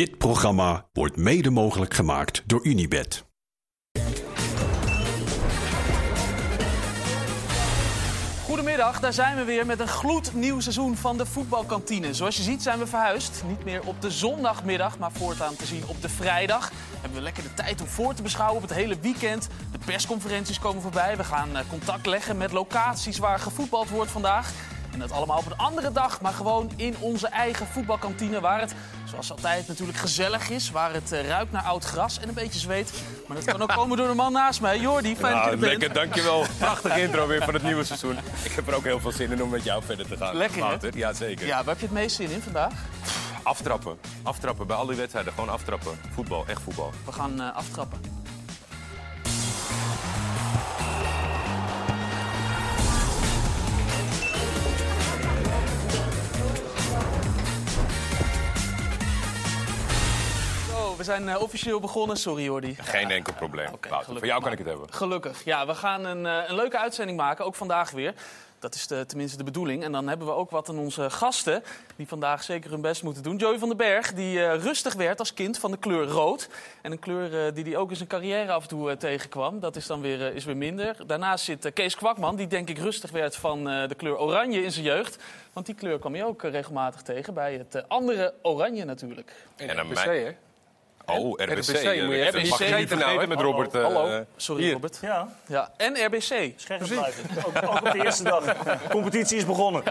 Dit programma wordt mede mogelijk gemaakt door Unibed. Goedemiddag, daar zijn we weer met een gloednieuw seizoen van de voetbalkantine. Zoals je ziet zijn we verhuisd. Niet meer op de zondagmiddag, maar voortaan te zien op de vrijdag. Hebben we lekker de tijd om voor te beschouwen op het hele weekend. De persconferenties komen voorbij. We gaan contact leggen met locaties waar gevoetbald wordt vandaag. En dat allemaal op een andere dag, maar gewoon in onze eigen voetbalkantine... waar het, zoals altijd, natuurlijk gezellig is. Waar het ruikt naar oud gras en een beetje zweet. Maar dat kan ook komen door de man naast mij. Jordi, fijn dat je er bent. Lekker, dankjewel. Prachtig intro weer van het nieuwe seizoen. Ik heb er ook heel veel zin in om met jou verder te gaan. Lekker, hè? Ja, zeker. Ja, waar heb je het meest zin in vandaag? Aftrappen. Aftrappen bij al die wedstrijden. Gewoon aftrappen. Voetbal, echt voetbal. We gaan aftrappen. We zijn officieel begonnen. Sorry, Jordi. Geen enkel probleem. Okay, voor jou kan ik het hebben. Gelukkig. Ja, we gaan een leuke uitzending maken, ook vandaag weer. Dat is tenminste de bedoeling. En dan hebben we ook wat aan onze gasten, die vandaag zeker hun best moeten doen. Joey van den Berg, die rustig werd als kind van de kleur rood. En een kleur die hij ook in zijn carrière af en toe tegenkwam. Dat is dan weer, is weer minder. Daarnaast zit Kees Kwakman, die denk ik rustig werd van de kleur oranje in zijn jeugd. Want die kleur kwam je ook regelmatig tegen bij het andere oranje natuurlijk. En een hè? Oh, RBC. Moet je RBC nou, met Robert. Hallo. Sorry, hier. Robert. Ja. Ja. En RBC. Scherp blijven. Ook op de eerste dag. De competitie is begonnen.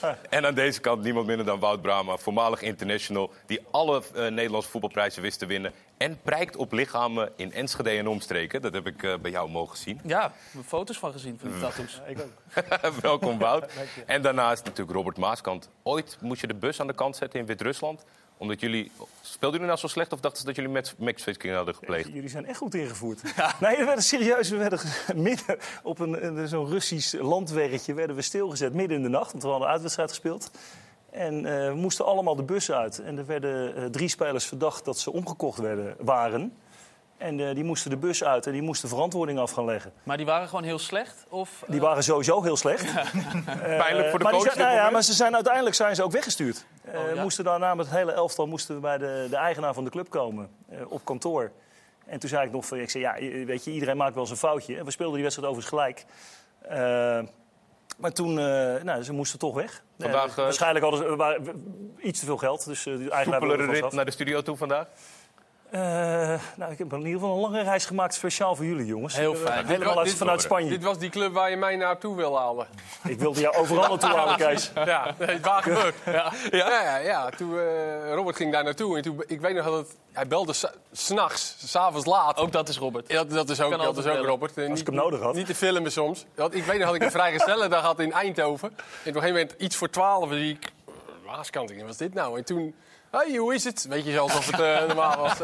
Ja. En aan deze kant niemand minder dan Wout Brama, voormalig international... die alle Nederlandse voetbalprijzen wist te winnen... en prijkt op lichamen in Enschede en omstreken. Dat heb ik bij jou mogen zien. Ja, we hebben foto's van gezien, van die tattoos. Ik ook. Welkom, Wout. En daarnaast natuurlijk Robert Maaskant. Ooit moest je de bus aan de kant zetten in Wit-Rusland... Omdat jullie... Speelden jullie nou zo slecht of dachten ze dat jullie met matchfixing hadden gepleegd? Jullie zijn echt goed ingevoerd. Ja. Nee, we werden midden op zo'n Russisch landweggetje werden we stilgezet midden in de nacht. Want we hadden een uitwedstrijd gespeeld. En we moesten allemaal de bus uit. En er werden 3 spelers verdacht dat ze omgekocht waren. En die moesten de bus uit en die moesten verantwoording af gaan leggen. Maar die waren gewoon heel slecht? Of, Die waren sowieso heel slecht. Ja. Pijnlijk voor de coach. Maar uiteindelijk zijn ze ook weggestuurd. Moesten daarna met het hele elftal bij de eigenaar van de club komen. Op kantoor. En toen zei ik nog, iedereen maakt wel eens een foutje. En we speelden die wedstrijd overigens gelijk. Maar toen, ze moesten toch weg. Vandaag, waarschijnlijk hadden ze iets te veel geld. Dus soepelere rit naar de studio toe vandaag? Ik heb in ieder geval een lange reis gemaakt speciaal voor jullie, jongens. Heel fijn. Helemaal vanuit Spanje. Dit was die club waar je mij naartoe wilde halen. Ik wilde jou overal naartoe halen, Kees. Ja, het was gebeurd. Ja. Toen Robert ging daar naartoe en toen, ik weet nog dat hij belde s'avonds laat. Ook dat is Robert. Dat is ook Robert. Als ik hem nodig had. Niet te filmen soms. Ik weet nog dat ik een vrijgestellendag had in Eindhoven. En op een gegeven moment iets voor 12 zie ik... Waaskant, wat is dit nou? En toen... Hey, hoe is het? Weet je, zelfs of het normaal was.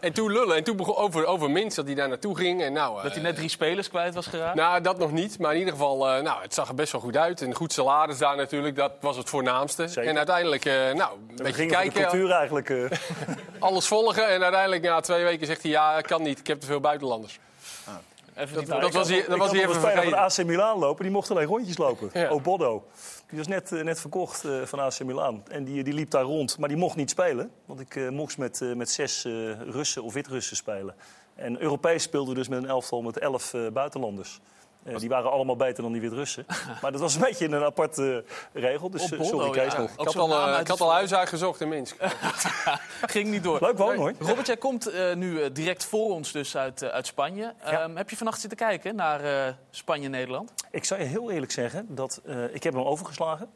En toen lullen. En toen begon over Mins dat hij daar naartoe ging. En dat hij net 3 spelers kwijt was geraakt? Nou, dat nog niet. Maar in ieder geval, het zag er best wel goed uit. En goed salaris daar natuurlijk, dat was het voornaamste. Zeker. En uiteindelijk, een beetje kijken. De cultuur eigenlijk. Alles volgen. En uiteindelijk, na 2 weken, zegt hij, ja, kan niet. Ik heb te veel buitenlanders. Ah. Dat was hij even vergeten. Van AC Milan lopen, die mocht alleen rondjes lopen. Ja. Oboddo, die was net verkocht van AC Milan. En die liep daar rond, maar die mocht niet spelen. Want ik mocht met 6 Russen of Wit-Russen spelen. En Europees speelden we dus met een elftal met 11 buitenlanders. Die waren allemaal beter dan die Wit-Russen. Maar dat was een beetje een aparte regel. Dus sorry, Kees nog. Ik had al huisarts gezocht in Minsk. Ging niet door. Leuk wonen, hoor. Robert, jij komt nu direct voor ons dus uit Spanje. Ja. Heb je vannacht zitten kijken naar Spanje-Nederland? Ik zou je heel eerlijk zeggen dat ik heb hem overgeslagen.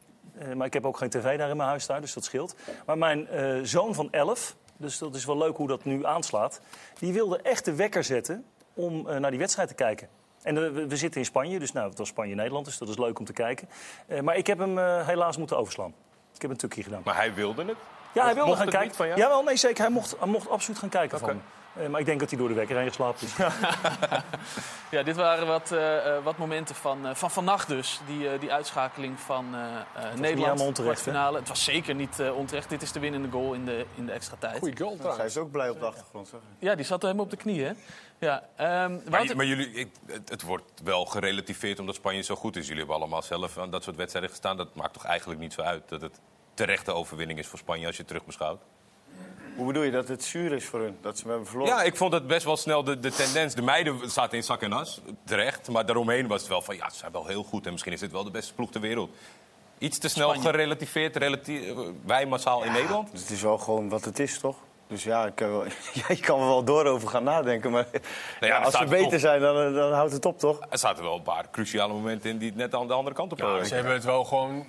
Maar ik heb ook geen tv daar in mijn huis staan, dus dat scheelt. Maar mijn zoon van 11, dus dat is wel leuk hoe dat nu aanslaat... die wilde echt de wekker zetten om naar die wedstrijd te kijken. En we zitten in Spanje, dus het was Spanje-Nederland, dus dat is leuk om te kijken. Maar ik heb hem helaas moeten overslaan. Ik heb een tukje gedaan. Maar hij wilde het? Ja, hij wilde gaan kijken. Van jou? Jawel, nee, zeker. Hij mocht absoluut gaan kijken van me. Maar ik denk dat hij door de wekker heen geslapen is. Ja, dit waren wat momenten van vannacht dus. Die uitschakeling van Nederland. Kwartfinale. Het was zeker niet onterecht. Dit is de winnende goal in de extra tijd. Goeie goal trouwens. Hij is ook blij op de achtergrond. Zeg. Ja, die zat helemaal op de knie, hè? Ja, maar jullie, het wordt wel gerelativeerd omdat Spanje zo goed is. Jullie hebben allemaal zelf aan dat soort wedstrijden gestaan. Dat maakt toch eigenlijk niet zo uit dat het terechte overwinning is voor Spanje als je het terugbeschouwt? Hoe bedoel je dat het zuur is voor hun? Dat ze hebben verloren? Ja, ik vond het best wel snel de tendens. De meiden zaten in zak en as, terecht. Maar daaromheen was het wel van, ja, ze zijn wel heel goed. En misschien is dit wel de beste ploeg ter wereld. Iets te snel Spanje. Gerelativeerd, wij massaal in Nederland. Dus het is wel gewoon wat het is, toch? Dus ja, je kan er wel door over gaan nadenken. Maar als ze beter zijn, dan houdt het op, toch? Er zaten wel een paar cruciale momenten in die het net aan de andere kant op hadden. Ja, ze hebben het wel gewoon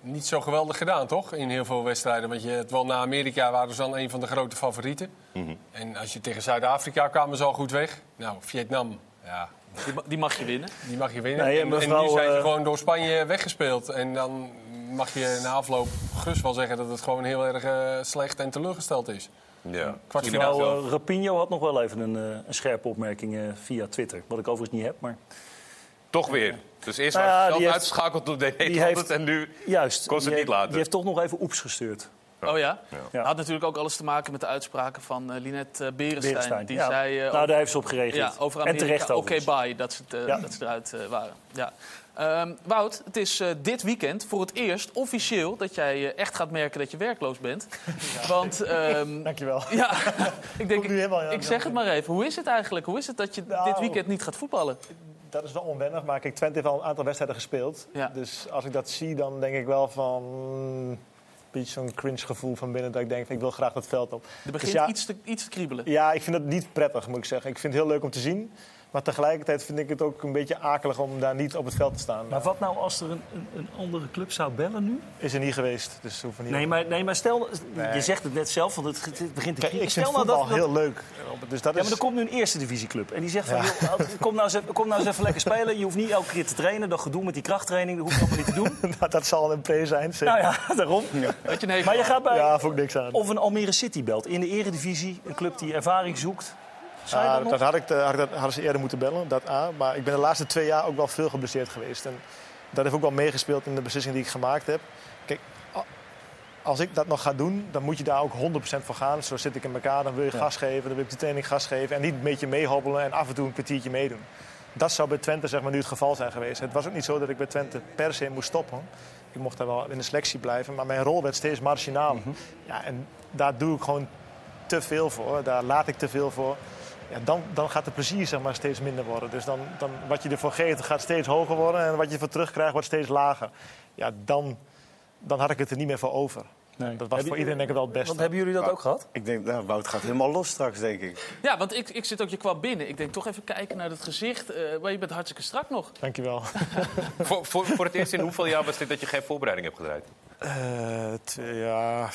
niet zo geweldig gedaan, toch? In heel veel wedstrijden. Want na Amerika waren ze dan een van de grote favorieten. Mm-hmm. En als je tegen Zuid-Afrika kwamen ze al goed weg. Nou, Vietnam, ja... Die mag je winnen. Die mag je winnen. Nee, en nu zijn ze gewoon door Spanje weggespeeld. En dan mag je na afloop Gus wel zeggen dat het gewoon heel erg slecht en teleurgesteld is. Ja. Kwartfinale. Rapinho had nog wel even een scherpe opmerking via Twitter. Wat ik overigens niet heb, maar... Toch weer. Dus eerst uitgeschakeld door de Nederlanders en nu kon ze het niet laten. Die heeft toch nog even oeps gestuurd. Oh ja? Ja. Had natuurlijk ook alles te maken met de uitspraken van Linette Beresteyn. Die zei, daar heeft ze op gereageerd. Ja, en terecht over. Oké, bye, dat ze eruit waren. Ja. Wout, het is dit weekend voor het eerst officieel dat jij echt gaat merken dat je werkloos bent. Ja. Want, dankjewel. Ja, ik zeg het maar even. Hoe is het eigenlijk? Hoe is het dat je dit weekend niet gaat voetballen? Dat is wel onwennig, maar kijk, Twente heeft al een aantal wedstrijden gespeeld. Ja. Dus als ik dat zie, dan denk ik wel van... Een beetje zo'n cringe-gevoel van binnen dat ik denk, ik wil graag dat veld op. Er begint iets te kriebelen. Ja, ik vind dat niet prettig, moet ik zeggen. Ik vind het heel leuk om te zien. Maar tegelijkertijd vind ik het ook een beetje akelig om daar niet op het veld te staan. Maar wat nou als er een andere club zou bellen nu? Is er niet geweest, dus hoeven niet. Nee, maar stel... Nee. Je zegt het net zelf, want het begint te kriebelen. Ik vind het voetbal heel leuk. Dus dat is... Ja, maar er komt nu een eerste divisieclub. En die zegt van, kom nou eens even lekker spelen. Je hoeft niet elke keer te trainen. Dat gedoe met die krachttraining, dat hoef je allemaal niet te doen. Dat zal een pre zijn, zeg. Nou ja, daarom. Ja. Maar je gaat bij... Ja, voel ik niks aan. Of een Almere City belt. In de eredivisie, een club die ervaring zoekt... Dat hadden ze eerder moeten bellen, dat A. Maar ik ben de laatste 2 jaar ook wel veel geblesseerd geweest. En dat heeft ook wel meegespeeld in de beslissing die ik gemaakt heb. Kijk, als ik dat nog ga doen, dan moet je daar ook 100% voor gaan. Zo zit ik in elkaar, dan wil je gas geven, dan wil je de training gas geven. En niet een beetje meehobbelen en af en toe een kwartiertje meedoen. Dat zou bij Twente zeg maar, nu het geval zijn geweest. Het was ook niet zo dat ik bij Twente per se moest stoppen. Ik mocht daar wel in de selectie blijven, maar mijn rol werd steeds marginaal. Mm-hmm. Ja, en daar doe ik gewoon te veel voor, daar laat ik te veel voor. Ja, dan gaat de plezier zeg maar, steeds minder worden. Dus dan wat je ervoor geeft gaat steeds hoger worden... en wat je voor terugkrijgt wordt steeds lager. Ja, dan had ik het er niet meer voor over. Nee. Dat was voor iedereen denk ik wel het beste. Want hebben jullie dat ook gehad? Ik denk, Wout gaat helemaal los straks, denk ik. Ja, want ik zit ook je kwam binnen. Ik denk toch even kijken naar het gezicht. Maar je bent hartstikke strak nog. Dank je wel. voor het eerst in hoeveel jaar was dit dat je geen voorbereiding hebt gedraaid?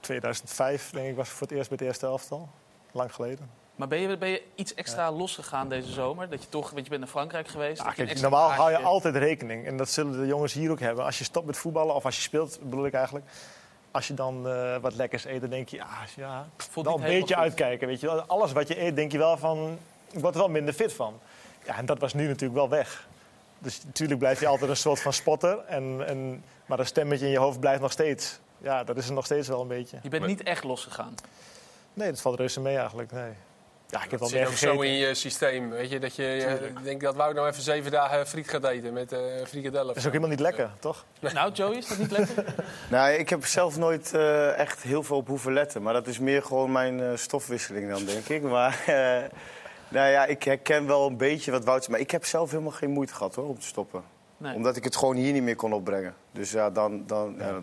2005 denk ik was ik voor het eerst bij het eerste elftal. Lang geleden. Maar ben je iets extra losgegaan deze zomer? Dat je toch, want je bent naar Frankrijk geweest. Ja, normaal hou je altijd rekening. En dat zullen de jongens hier ook hebben. Als je stopt met voetballen, of als je speelt, bedoel ik eigenlijk. Als je dan wat lekkers eet, dan denk je... dan een beetje uitkijken. Weet je. Alles wat je eet, denk je wel van... Ik word er wel minder fit van. Ja, en dat was nu natuurlijk wel weg. Dus natuurlijk blijf je altijd een soort van spotter. Maar dat stemmetje in je hoofd blijft nog steeds. Ja, dat is er nog steeds wel een beetje. Je bent niet echt losgegaan? Nee, dat valt reuze mee eigenlijk, nee. Ja, ik heb dat zit ook gegeten. Zo in je systeem, weet je, dat je denkt dat Wout nou even 7 dagen friet gaat eten met frikadellen. Dat is ook helemaal niet lekker, toch? Nou, Joey, is dat niet lekker? Ik heb zelf nooit echt heel veel op hoeven letten, maar dat is meer gewoon mijn stofwisseling dan, denk ik. Maar ik herken wel een beetje wat Wout... Maar ik heb zelf helemaal geen moeite gehad hoor, om te stoppen. Nee. Omdat ik het gewoon hier niet meer kon opbrengen. Dus dat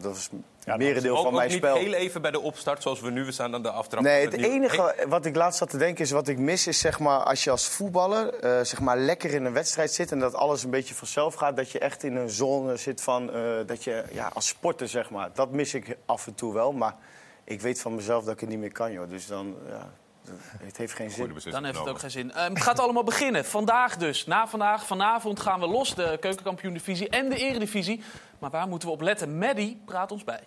was het merendeel van mijn spel. Ook niet heel even bij de opstart zoals we nu staan aan de aftrap. Nee, het enige wat ik laatst zat te denken is... wat ik mis is zeg maar, als je als voetballer lekker in een wedstrijd zit... en dat alles een beetje vanzelf gaat. Dat je echt in een zone zit van... dat je als sporter, zeg maar. Dat mis ik af en toe wel. Maar ik weet van mezelf dat ik het niet meer kan, joh. Dus dan... Het heeft geen zin. Dan heeft het ook geen zin. Het gaat allemaal beginnen. Vandaag dus. Na vandaag, vanavond gaan we los. De Keukenkampioen-divisie en de Eredivisie. Maar waar moeten we op letten? Maddie praat ons bij.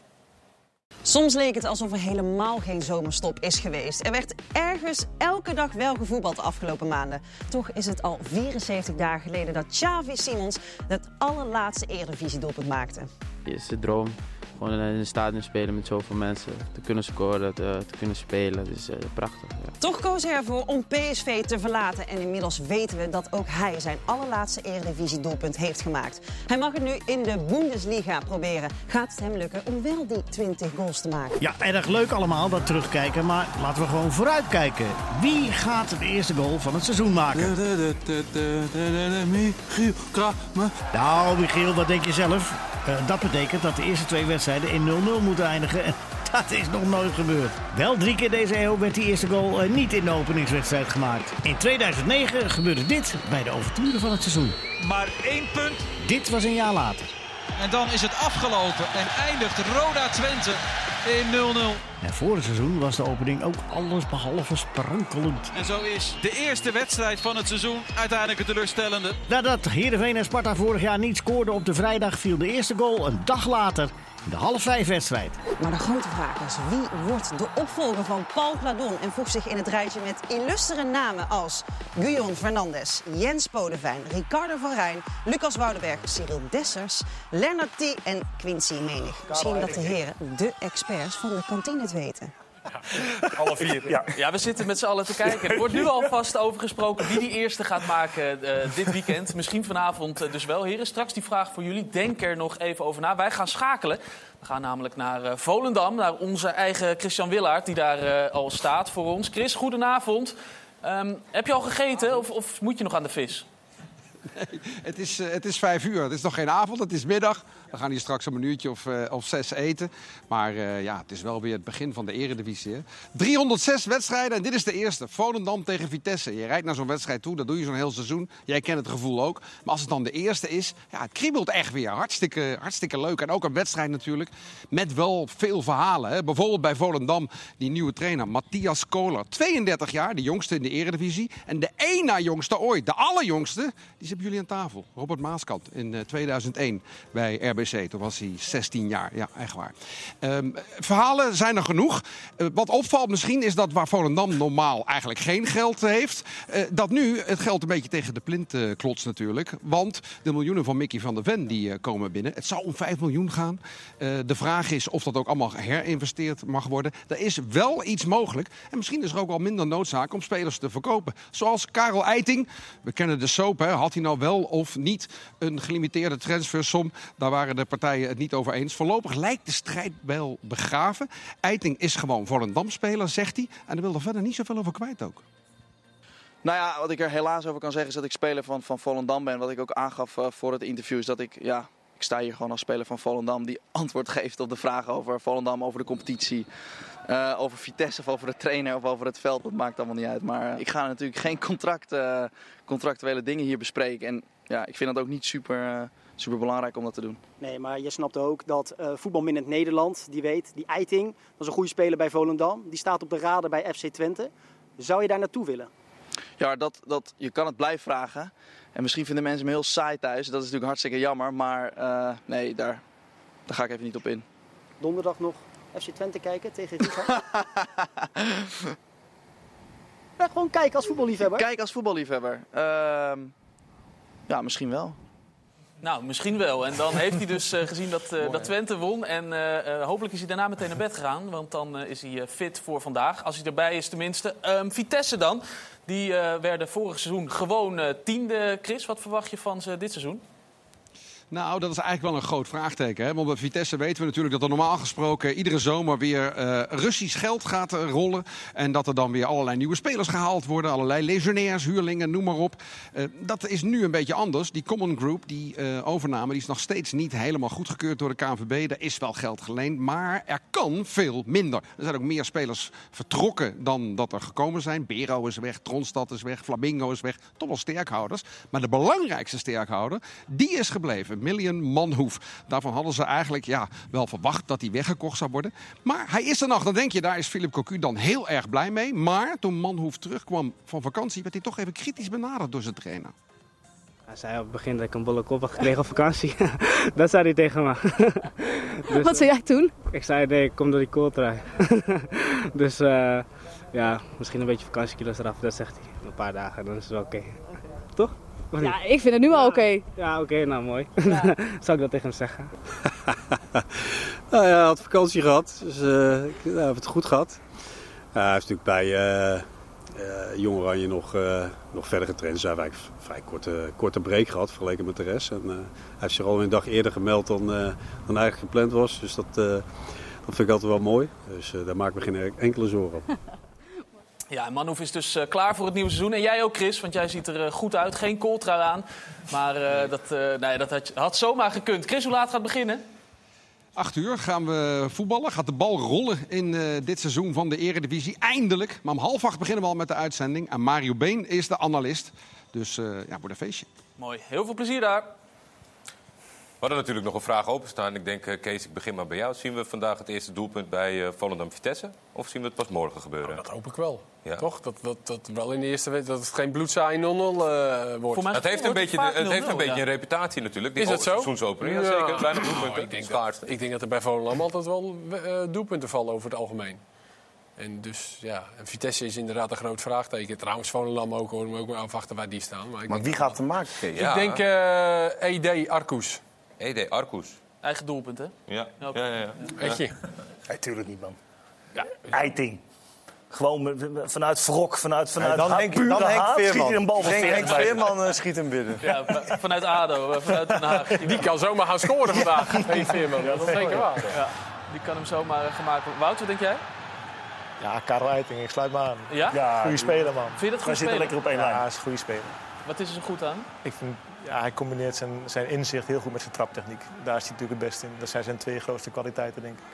Soms leek het alsof er helemaal geen zomerstop is geweest. Er werd ergens elke dag wel gevoetbald de afgelopen maanden. Toch is het al 74 dagen geleden dat Xavi Simons het allerlaatste Eredivisie-doelpunt maakte. is de droom. Gewoon in een stadion spelen met zoveel mensen. Te kunnen scoren, te kunnen spelen. Dus prachtig. Ja. Toch koos hij ervoor om PSV te verlaten. En inmiddels weten we dat ook hij zijn allerlaatste Eredivisie-doelpunt heeft gemaakt. Hij mag het nu in de Bundesliga proberen. Gaat het hem lukken om wel die 20 goals te maken? Ja, erg leuk allemaal dat terugkijken. Maar laten we gewoon vooruitkijken. Wie gaat de eerste goal van het seizoen maken? Nou, Michiel, wat denk je zelf? Dat betekent dat de eerste twee wedstrijden in 0-0 moeten eindigen. En dat is nog nooit gebeurd. Wel 3 keer deze eeuw werd die eerste goal niet in de openingswedstrijd gemaakt. In 2009 gebeurde dit bij de overture van het seizoen. Maar 1 punt. Dit was een jaar later. En dan is het afgelopen en eindigt Roda Twente in 0-0. En vorig seizoen was de opening ook allesbehalve sprankelend. En zo is de eerste wedstrijd van het seizoen uiteindelijk een teleurstellende. Nadat Heerenveen en Sparta vorig jaar niet scoorden op de vrijdag, viel de eerste goal een dag later in de 4:30 wedstrijd. Maar de grote vraag is, wie wordt de opvolger van Paul Gladon en voegt zich in het rijtje met illustere namen als Guillaume Fernandes, Jens Podewijn, Ricardo van Rijn, Lucas Woudenberg, Cyril Dessers, Lennart T. en Quincy Menig. Misschien dat de heren, de experts van de kantine, het weten. Ja, alle 4, ja. Ja, we zitten met z'n allen te kijken. Er wordt nu alvast over gesproken wie die eerste gaat maken dit weekend. Misschien vanavond dus wel, heren. Straks die vraag voor jullie. Denk er nog even over na. Wij gaan schakelen. We gaan namelijk naar Volendam, naar onze eigen Christian Willaert, die daar al staat voor ons. Chris, goedenavond. Heb je al gegeten of moet je nog aan de vis? Nee, het is 5:00. Het is nog geen avond, het is middag. We gaan hier straks om een uurtje of 6 eten. Maar ja, het is wel weer het begin van de Eredivisie. Hè? 306 wedstrijden en dit is de eerste. Volendam tegen Vitesse. Je rijdt naar zo'n wedstrijd toe, dat doe je zo'n heel seizoen. Jij kent het gevoel ook. Maar als het dan de eerste is, ja, het kriebelt echt weer. Hartstikke leuk. En ook een wedstrijd natuurlijk met wel veel verhalen. Hè? Bijvoorbeeld bij Volendam, die nieuwe trainer Matthias Koller. 32 jaar, de jongste in de Eredivisie. En de één na jongste ooit, de allerjongste, die hebben jullie aan tafel. Robert Maaskant in 2001 bij RBC. Toen was hij 16 jaar. Ja, echt waar. Verhalen zijn er genoeg. Wat opvalt misschien is dat waar Volendam normaal eigenlijk geen geld heeft, dat nu het geld een beetje tegen de plint klotst natuurlijk. Want de miljoenen van Mickey van der Ven die komen binnen. Het zou om 5 miljoen gaan. De vraag is of dat ook allemaal herinvesteerd mag worden. Er is wel iets mogelijk. En misschien is er ook al minder noodzaak om spelers te verkopen. Zoals Karel Eiting. We kennen de soap, hè. Had hij nou wel of niet een gelimiteerde transfersom? Daar waren de partijen het niet over eens. Voorlopig lijkt de strijd wel begraven. Eiting is gewoon Volendam-speler, zegt hij. En hij wil er verder niet zoveel over kwijt ook. Nou ja, wat ik er helaas over kan zeggen is dat ik speler van Volendam ben. Wat ik ook aangaf voor het interview is dat ik sta hier gewoon als speler van Volendam die antwoord geeft op de vragen over Volendam, over de competitie. Over Vitesse of over de trainer of over het veld, dat maakt allemaal niet uit. Maar ik ga natuurlijk geen contractuele dingen hier bespreken. En ja, ik vind dat ook niet super belangrijk om dat te doen. Nee, maar je snapt ook dat voetbalminnend Nederland, die weet, die Eiting, dat is een goede speler bij Volendam. Die staat op de radar bij FC Twente. Zou je daar naartoe willen? Ja, dat, je kan het blijven vragen. En misschien vinden mensen me heel saai thuis. Dat is natuurlijk hartstikke jammer. Maar nee, daar ga ik even niet op in. Donderdag nog FC Twente kijken tegen Riga. Ja, gewoon kijken als voetballiefhebber. Kijk als voetballiefhebber. Ja, misschien wel. Nou, misschien wel. En dan heeft hij dus gezien dat Twente won. En hopelijk is hij daarna meteen naar bed gegaan. Want dan is hij fit voor vandaag. Als hij erbij is tenminste. Vitesse dan. Die werden vorig seizoen gewoon 10e. Chris, wat verwacht je van ze dit seizoen? Nou, dat is eigenlijk wel een groot vraagteken. Hè? Want bij Vitesse weten we natuurlijk dat er normaal gesproken iedere zomer weer Russisch geld gaat rollen. En dat er dan weer allerlei nieuwe spelers gehaald worden. Allerlei legionairs, huurlingen, noem maar op. Dat is nu een beetje anders. Die Common Group, die overname, die is nog steeds niet helemaal goedgekeurd door de KNVB. Er is wel geld geleend, maar er kan veel minder. Er zijn ook meer spelers vertrokken dan dat er gekomen zijn. Bero is weg, Tronstad is weg, Flamingo is weg. Toch wel sterkhouders. Maar de belangrijkste sterkhouder, die is gebleven. Million Manhoef. Daarvan hadden ze eigenlijk wel verwacht dat hij weggekocht zou worden. Maar hij is er nog. Dan denk je, daar is Philip Cocu dan heel erg blij mee. Maar toen Manhoef terugkwam van vakantie, werd hij toch even kritisch benaderd door zijn trainer. Hij zei op het begin dat ik een bolle kop had gekregen op vakantie. Dat zei hij tegen me. Dus, wat zei jij toen? Ik zei, nee, ik kom door die kooltrui. Dus misschien een beetje vakantiekilo's eraf. Dat zegt hij. Een paar dagen, dan is het wel oké. Toch? Ja, ik vind het nu al oké. Ja, oké, nou mooi. Ja. Zou ik dat tegen hem zeggen? Nou ja, hij had vakantie gehad, dus ik heb het goed gehad. Hij is natuurlijk bij Jong Oranje nog verder getraind. Dus hij heeft eigenlijk een vrij korte break gehad vergeleken met de rest. En, hij heeft zich al een dag eerder gemeld dan eigenlijk gepland was. Dus dat vind ik altijd wel mooi. Dus daar maak ik me geen enkele zorgen op. Ja, Manhoef is dus klaar voor het nieuwe seizoen. En jij ook, Chris, want jij ziet er goed uit. Geen kooltrui aan, maar dat had zomaar gekund. Chris, hoe laat gaat het beginnen? 8 uur gaan we voetballen. Gaat de bal rollen in dit seizoen van de Eredivisie. Eindelijk. Maar om 7:30 beginnen we al met de uitzending. En Mario Been is de analist. Dus wordt een feestje. Mooi. Heel veel plezier daar. We hadden natuurlijk nog een vraag openstaan. Ik denk, Kees, ik begin maar bij jou. Zien we vandaag het eerste doelpunt bij Volendam-Vitesse? Of zien we het pas morgen gebeuren? Nou, dat hoop ik wel. Ja. Toch? Dat wel in de eerste wedstrijd dat het geen bloedzaai 0-0 wordt. Het heeft een beetje een reputatie natuurlijk. Is dat zo? Seizoensopening. Ja, zeker. Kleine doelpunten. Ik denk dat er bij Volendam altijd wel doelpunten vallen over het algemeen. En dus, ja, en Vitesse is inderdaad een groot vraagteken. Trouwens, Volendam ook hoor. We ook maar afwachten waar die staan. Maar wie gaat er maken? Ja. Ik denk ED Arcus. ED Arcus. Eigen doelpunt, hè? Ja. Etje. Nee, tuurlijk niet, man. Ja. Eiting. Gewoon vanuit wrok, vanuit dan Henk Veerman. Schiet een bal van Henk Veerman schiet hem binnen. Ja, vanuit ADO, vanuit Den Haag. Die kan zomaar gaan scoren vandaag, Henk Veerman. Ja, dat is zeker waar. Ja. Die kan hem zomaar gemaakt worden. Wout, wat denk jij? Ja, Karel Eiting, ik sluit me aan. Ja? Goeie speler, man. Vind je dat goed spelen? Hij zit lekker op één lijn. Ja, is een goede speler. Wat is er zo goed aan? Ik vind, hij combineert zijn inzicht heel goed met zijn traptechniek. Daar is hij natuurlijk het best in. Dat zijn zijn twee grootste kwaliteiten, denk ik.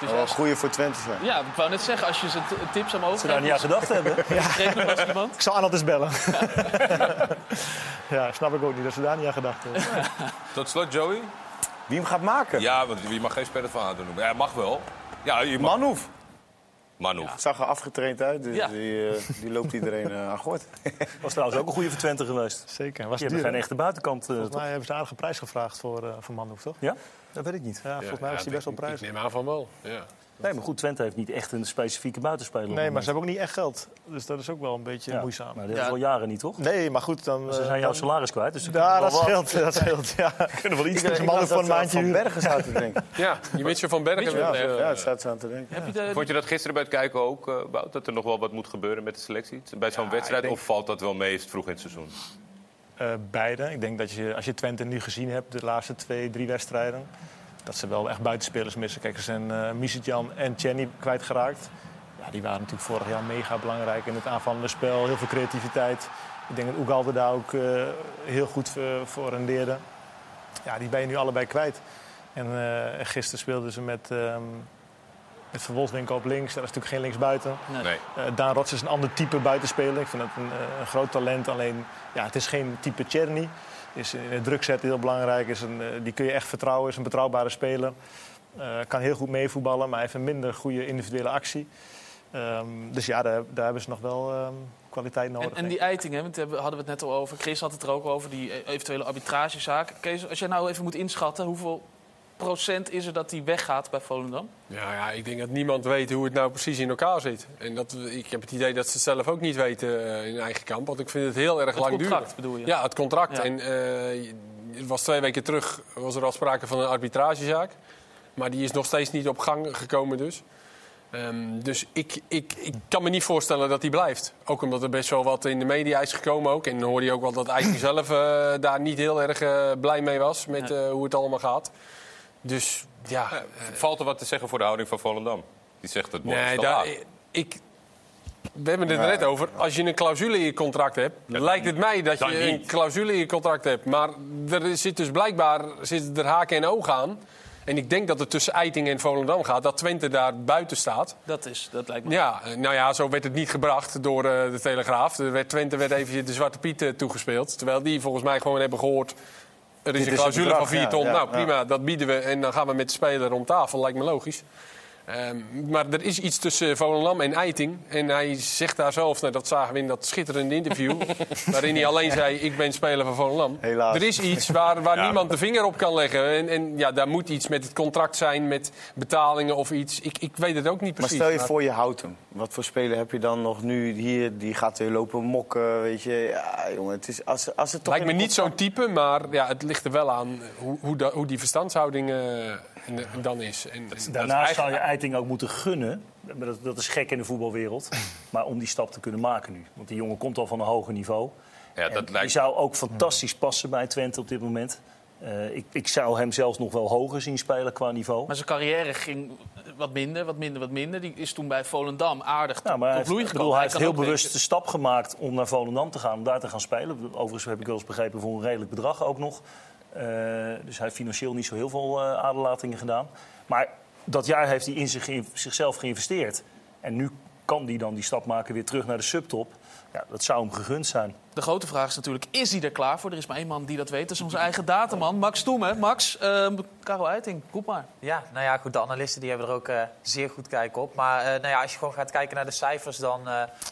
Dus wel goeie voor Twente zijn. Ja, ik wou net zeggen, als je ze tips aan me overgeeft... Ze daar niet aan gedacht hebben. Ja. Ik zal Arnold eens bellen. Ja, snap ik ook niet dat ze daar niet aan gedacht hebben. Ja. Tot slot, Joey. Wie hem gaat maken? Ja, want je mag geen speler van ADO noemen. Ja, mag wel. Ja, je mag... Manhoef. Ja. Zag er afgetraind uit, dus ja. Die loopt iedereen aan gort. Was trouwens ook een goede voor Twente geweest. Zeker. Die hebben geen echte buitenkant. Volgens mij hebben ze een aardige prijs gevraagd voor Manhoef, toch? Ja? Dat weet ik niet. Ja, volgens mij was hij best wel prijs. Ik neem aan van wel. Ja. Nee, maar goed, Twente heeft niet echt een specifieke buitenspeler. Nee, maar ze hebben ook niet echt geld. Dus dat is ook wel een beetje moeizaam. Maar dat is al jaren niet, toch? Nee, maar goed, dan... Ze zijn jouw salaris kwijt, dus... Ja, dat scheelt, ja. Kunnen wel iets tussen mannen voor een maandje Van Bergen staat te denken. Ja, je weet je Van Bergen. Ja, het staat zo aan te denken. Vond je dat gisteren bij het kijken ook, Wout? Dat er nog wel wat moet gebeuren met de selectie? Bij zo'n wedstrijd, of valt dat wel mee vroeg in het seizoen? Beide. Ik denk dat als je Twente nu gezien hebt, de laatste 2-3 wedstrijden... dat ze wel echt buitenspelers missen. Kijk, ze zijn Misitjan en Tjenny kwijtgeraakt. Ja, die waren natuurlijk vorig jaar mega belangrijk in het aanvallende spel. Heel veel creativiteit. Ik denk dat Ugalde daar ook heel goed voor rendeerde. Ja, die ben je nu allebei kwijt. En gisteren speelden ze met Van Wolfswinkel op links. Dat is natuurlijk geen linksbuiten. Nee. Daan Rots is een ander type buitenspeler. Ik vind dat een groot talent. Alleen, ja, het is geen type Tjerny. Is in het druk zetten heel belangrijk. Die kun je echt vertrouwen. Is een betrouwbare speler. Kan heel goed meevoetballen, maar heeft een minder goede individuele actie. Dus ja, daar hebben ze nog wel kwaliteit nodig. En die Eiting, hè, want daar hadden we het net al over. Chris had het er ook over, die eventuele arbitragezaak. Kees, als jij nou even moet inschatten, hoeveel procent is er dat die weggaat bij Volendam? Ja, ik denk dat niemand weet hoe het nou precies in elkaar zit. En ik heb het idee dat ze het zelf ook niet weten in eigen kamp. Want ik vind het heel erg lang duren. Het contract bedoel je? Ja, het contract. Ja. En het was 2 weken terug was er al sprake van een arbitragezaak. Maar die is nog steeds niet op gang gekomen dus. Dus ik kan me niet voorstellen dat hij blijft. Ook omdat er best wel wat in de media is gekomen ook. En dan hoorde je ook wel dat Eiting zelf daar niet heel erg blij mee was met hoe het allemaal gaat. Dus ja. Valt er wat te zeggen voor de houding van Volendam? Die zegt het mooi. Nee, we hebben het er net over. Als je een clausule in je contract hebt, lijkt het mij dat je een clausule in je contract hebt. Maar er zit dus blijkbaar er haken en ogen aan. En ik denk dat het tussen Eiting en Volendam gaat, dat Twente daar buiten staat. Dat lijkt me. Ja, nou ja, zo werd het niet gebracht door de Telegraaf. Twente werd even de Zwarte Piet toegespeeld. Terwijl die volgens mij gewoon hebben gehoord... Er is een clausule van 4 ton. Ja, nou, prima, dat bieden we. En dan gaan we met de speler om tafel. Lijkt me logisch. Maar er is iets tussen Volendam en Eiting. En hij zegt daar zelf, nou, dat zagen we in dat schitterende interview... waarin hij alleen zei, ik ben speler van Volendam. Helaas. Er is iets waar niemand de vinger op kan leggen. En ja, daar moet iets met het contract zijn, met betalingen of iets. Ik weet het ook niet precies. Maar stel je voor, je houdt hem. Wat voor speler heb je dan nog nu hier? Die gaat weer lopen mokken, weet je. Ja, jongen, het is, als het toch lijkt me niet zo'n type, maar ja, het ligt er wel aan hoe die verstandshouding... En dan is. En daarnaast zou je Eiting ook moeten gunnen. Dat is gek in de voetbalwereld. Maar om die stap te kunnen maken nu. Want die jongen komt al van een hoger niveau. Ja, die zou ook fantastisch passen bij Twente op dit moment. Ik zou hem zelfs nog wel hoger zien spelen qua niveau. Maar zijn carrière ging wat minder. Die is toen bij Volendam aardig tot bloei gekomen. Ik bedoel, hij heeft heel bewust de stap gemaakt om naar Volendam te gaan. Om daar te gaan spelen. Overigens heb ik wel eens begrepen voor een redelijk bedrag ook nog. Dus hij heeft financieel niet zo heel veel aderlatingen gedaan. Maar dat jaar heeft hij in zichzelf geïnvesteerd. En nu kan hij dan die stap maken weer terug naar de subtop. Ja, dat zou hem gegund zijn. De grote vraag is natuurlijk, is hij er klaar voor? Er is maar één man die dat weet. Dat is onze eigen dataman, Max Toemen. Max, Karel Eiting, roep maar. Ja, nou ja, goed, de analisten die hebben er ook zeer goed kijk op. Maar nou ja, als je gewoon gaat kijken naar de cijfers... dan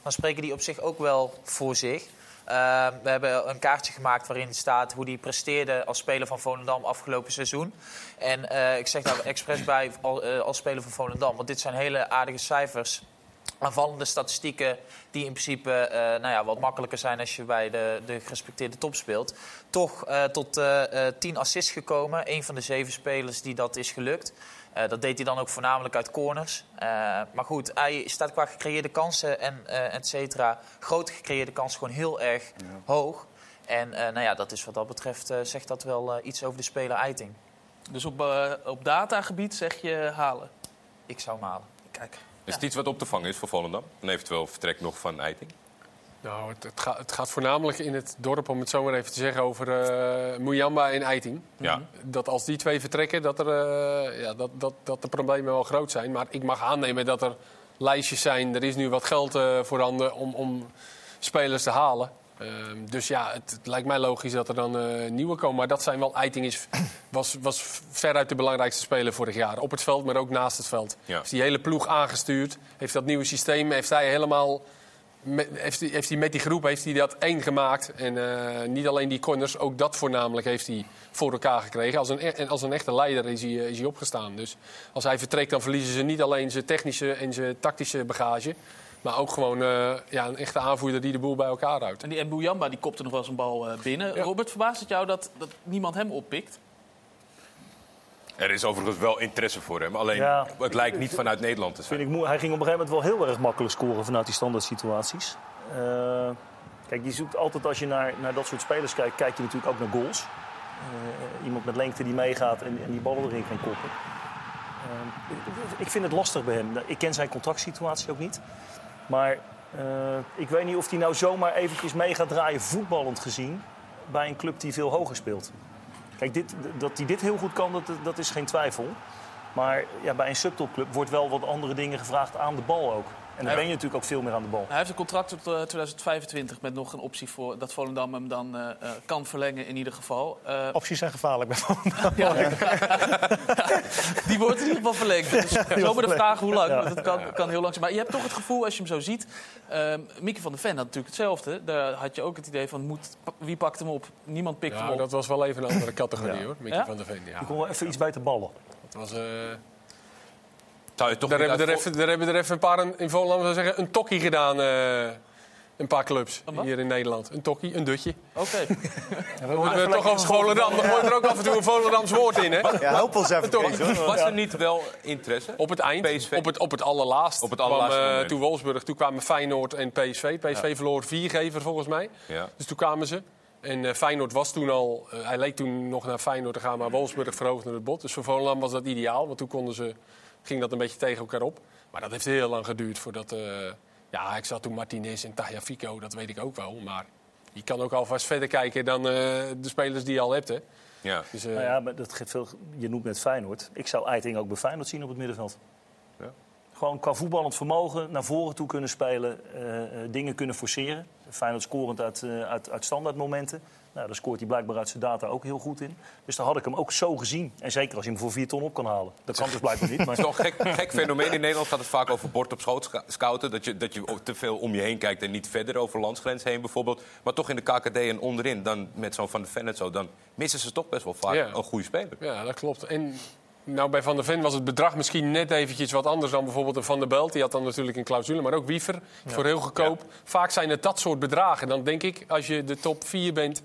spreken die op zich ook wel voor zich. We hebben een kaartje gemaakt waarin staat hoe hij presteerde als speler van Volendam afgelopen seizoen. En ik zeg daar expres bij als speler van Volendam. Want dit zijn hele aardige cijfers. Aanvallende statistieken die in principe wat makkelijker zijn als je bij de gerespecteerde top speelt. Toch tot 10 assists gekomen. Een van de 7 spelers die dat is gelukt. Dat deed hij dan ook voornamelijk uit corners. Maar goed, hij staat qua gecreëerde kansen en et cetera... grote gecreëerde kansen gewoon heel erg hoog. En dat is wat dat betreft zegt dat wel iets over de speler Eiting. Dus op datagebied zeg je halen? Ik zou hem halen. Kijk. Is het iets wat op te vangen is voor Volendam? En eventueel vertrek nog van Eiting? Nou, het gaat voornamelijk in het dorp, om het zo maar even te zeggen, over Muyamba en Eiting. Ja. Dat als die twee vertrekken, dat de problemen wel groot zijn. Maar ik mag aannemen dat er lijstjes zijn. Er is nu wat geld voorhanden om spelers te halen. Dus ja, het lijkt mij logisch dat er dan nieuwe komen. Maar dat zijn wel... Eiting was veruit de belangrijkste speler vorig jaar. Op het veld, maar ook naast het veld. Ja. Heeft die hele ploeg aangestuurd. Heeft dat nieuwe systeem, heeft hij helemaal... heeft hij met die groep dat één gemaakt. En niet alleen die corners, ook dat voornamelijk heeft hij voor elkaar gekregen. Als een echte leider is hij opgestaan. Dus als hij vertrekt, dan verliezen ze niet alleen zijn technische en zijn tactische bagage... maar ook gewoon een echte aanvoerder die de boel bij elkaar houdt. En die Muyamba die kopte nog wel eens een bal binnen. Ja. Robert, verbaast het jou dat niemand hem oppikt? Er is overigens wel interesse voor hem. Alleen, het lijkt niet vanuit Nederland te zijn. Hij ging op een gegeven moment wel heel erg makkelijk scoren vanuit die standaard situaties. Kijk, je zoekt altijd, als je naar dat soort spelers kijkt... kijk je natuurlijk ook naar goals. Iemand met lengte die meegaat en die ballen erin kan koppen. Ik vind het lastig bij hem. Ik ken zijn contractsituatie ook niet. Maar ik weet niet of hij nou zomaar eventjes mee gaat draaien, voetballend gezien... bij een club die veel hoger speelt. Kijk, dat hij dit heel goed kan, dat is geen twijfel. Maar ja, bij een subtopclub wordt wel wat andere dingen gevraagd aan de bal ook. En dan ben je natuurlijk ook veel meer aan de bal. Hij heeft een contract tot 2025 met nog een optie voor dat Volendam hem dan kan verlengen in ieder geval. Opties zijn gevaarlijk bij Volendam. Die wordt in ieder geval verlengd. Dus zo maar de vraag hoe lang. Ja. Dat kan heel lang zijn. Maar je hebt toch het gevoel, als je hem zo ziet... Mieke van der Ven had natuurlijk hetzelfde. Daar had je ook het idee van, wie pakt hem op? Niemand pikt hem op. Dat was wel even een andere categorie, hoor. Mieke van der Ven. Ja. Ik kon wel even iets bij te ballen. Dat was... Daar hebben er even een paar in Volendam, zou zeggen, een tokkie gedaan. Een paar clubs hier in Nederland. Een tokkie, een dutje. Oké. We moeten toch over Volendam. Dan hoort er ook af en toe een Volendams woord in, hè? Ja, help ons even. Was er niet wel interesse? Op het eind, PSV. Op het allerlaatst. Op het allerlaatste kwam, toen Wolfsburg, toen kwamen Feyenoord en PSV. PSV verloor 4-gever volgens mij. Ja. Dus toen kwamen ze. En Feyenoord was toen al... hij leek toen nog naar Feyenoord te gaan, maar Wolfsburg verhoogde het bod. Dus voor Volendam was dat ideaal, want toen ging dat een beetje tegen elkaar op. Maar dat heeft heel lang geduurd voordat... ik zat toen Martinez en Tagliafico, dat weet ik ook wel. Maar je kan ook alvast verder kijken dan de spelers die je al hebt, hè. Ja. Dus, maar dat geeft veel... Je noemt net Feyenoord. Ik zou Eiting ook bij Feyenoord zien op het middenveld. Ja. gewoon qua voetballend vermogen naar voren toe kunnen spelen, dingen kunnen forceren. Feyenoord scorend uit standaardmomenten. Nou, daar scoort hij blijkbaar uit zijn data ook heel goed in. Dus daar had ik hem ook zo gezien. En zeker als je hem voor 4 ton op kan halen. Dat kan dus blijkbaar niet. Maar... Het is nog een gek fenomeen. In Nederland gaat het vaak over bord op schoot scouten. Dat je te veel om je heen kijkt en niet verder over landsgrens heen bijvoorbeeld. Maar toch in de KKD en onderin, dan met zo'n Van de Ven en zo... dan missen ze toch best wel vaak een goede speler. Ja, dat klopt. En... Nou, bij Van der Ven was het bedrag misschien net eventjes wat anders dan bijvoorbeeld een Van der Belt. Die had dan natuurlijk een clausule, maar ook Wiever voor heel goedkoop. Ja. Vaak zijn het dat soort bedragen. Dan denk ik, als je de top 4 bent,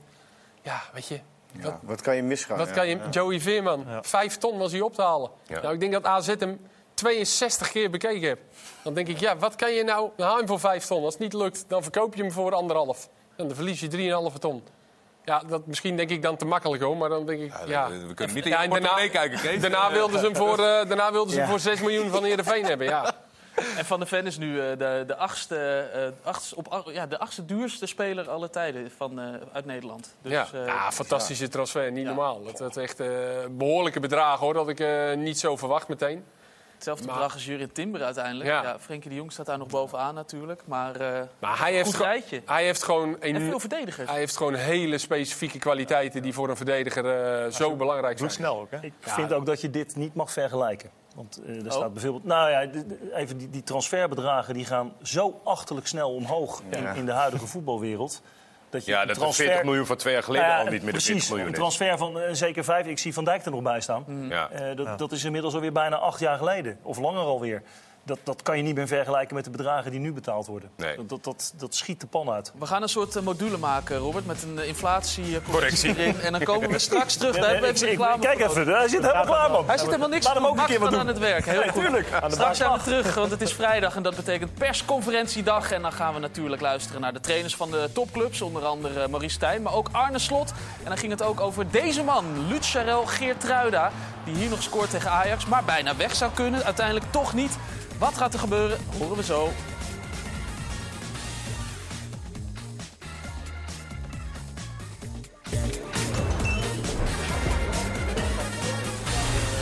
ja, weet je... Ja, wat kan je misgaan? Joey Veerman, 5 ton was hij op te halen. Ja. Nou, ik denk dat AZ hem 62 keer bekeken heeft. Dan denk ik, ja, wat kan je nou... Dan haal je hem voor 5 ton. Als het niet lukt, dan verkoop je hem voor 1,5. En dan verlies je 3,5 ton. Ja, dat misschien denk ik dan te makkelijk hoor, maar dan denk ik... Ja, we kunnen niet in je portemonnee kijken, Kees. Daarna wilden ze hem voor 6 miljoen van Heerenveen hebben, ja. En Van der Ven is nu de achtste duurste speler aller tijden uit Nederland. Dus, fantastische transfer, niet normaal. Dat is echt behoorlijke bedragen hoor, dat ik niet zo verwacht meteen. Hetzelfde bedrag als Jurrit Timber uiteindelijk. Ja, Frenkie de Jong staat daar nog bovenaan natuurlijk. Maar hij heeft rijtje. Hij heeft gewoon veel verdedigers. Hij heeft gewoon hele specifieke kwaliteiten die voor een verdediger zo belangrijk zijn. Doet snel ook, hè? Ik vind ook dat je dit niet mag vergelijken. Want er staat bijvoorbeeld... Nou ja, even die transferbedragen die gaan zo achterlijk snel omhoog in de huidige voetbalwereld... Dat was 40 miljoen van 2 jaar geleden al niet meer de 40 miljoen. Precies, een transfer van zeker 5. Ik zie Van Dijk er nog bij staan. Dat is inmiddels alweer bijna 8 jaar geleden. Of langer alweer. Dat kan je niet meer vergelijken met de bedragen die nu betaald worden. Nee. Dat schiet de pan uit. We gaan een soort module maken, Robert, met een inflatiecorrectie erin. En dan komen we straks terug. Kijk even, hij zit helemaal klaar, man. Hij zit helemaal niks. Laat hem ook een keer wat doen. Aan het werk. Heel goed. Straks zijn we terug, want het is vrijdag en dat betekent persconferentiedag. En dan gaan we natuurlijk luisteren naar de trainers van de topclubs. Onder andere Maurice Stijn, maar ook Arne Slot. En dan ging het ook over deze man, Lut Charel Geertruida. Die hier nog scoort tegen Ajax, maar bijna weg zou kunnen. Uiteindelijk toch niet. Wat gaat er gebeuren? Horen we zo.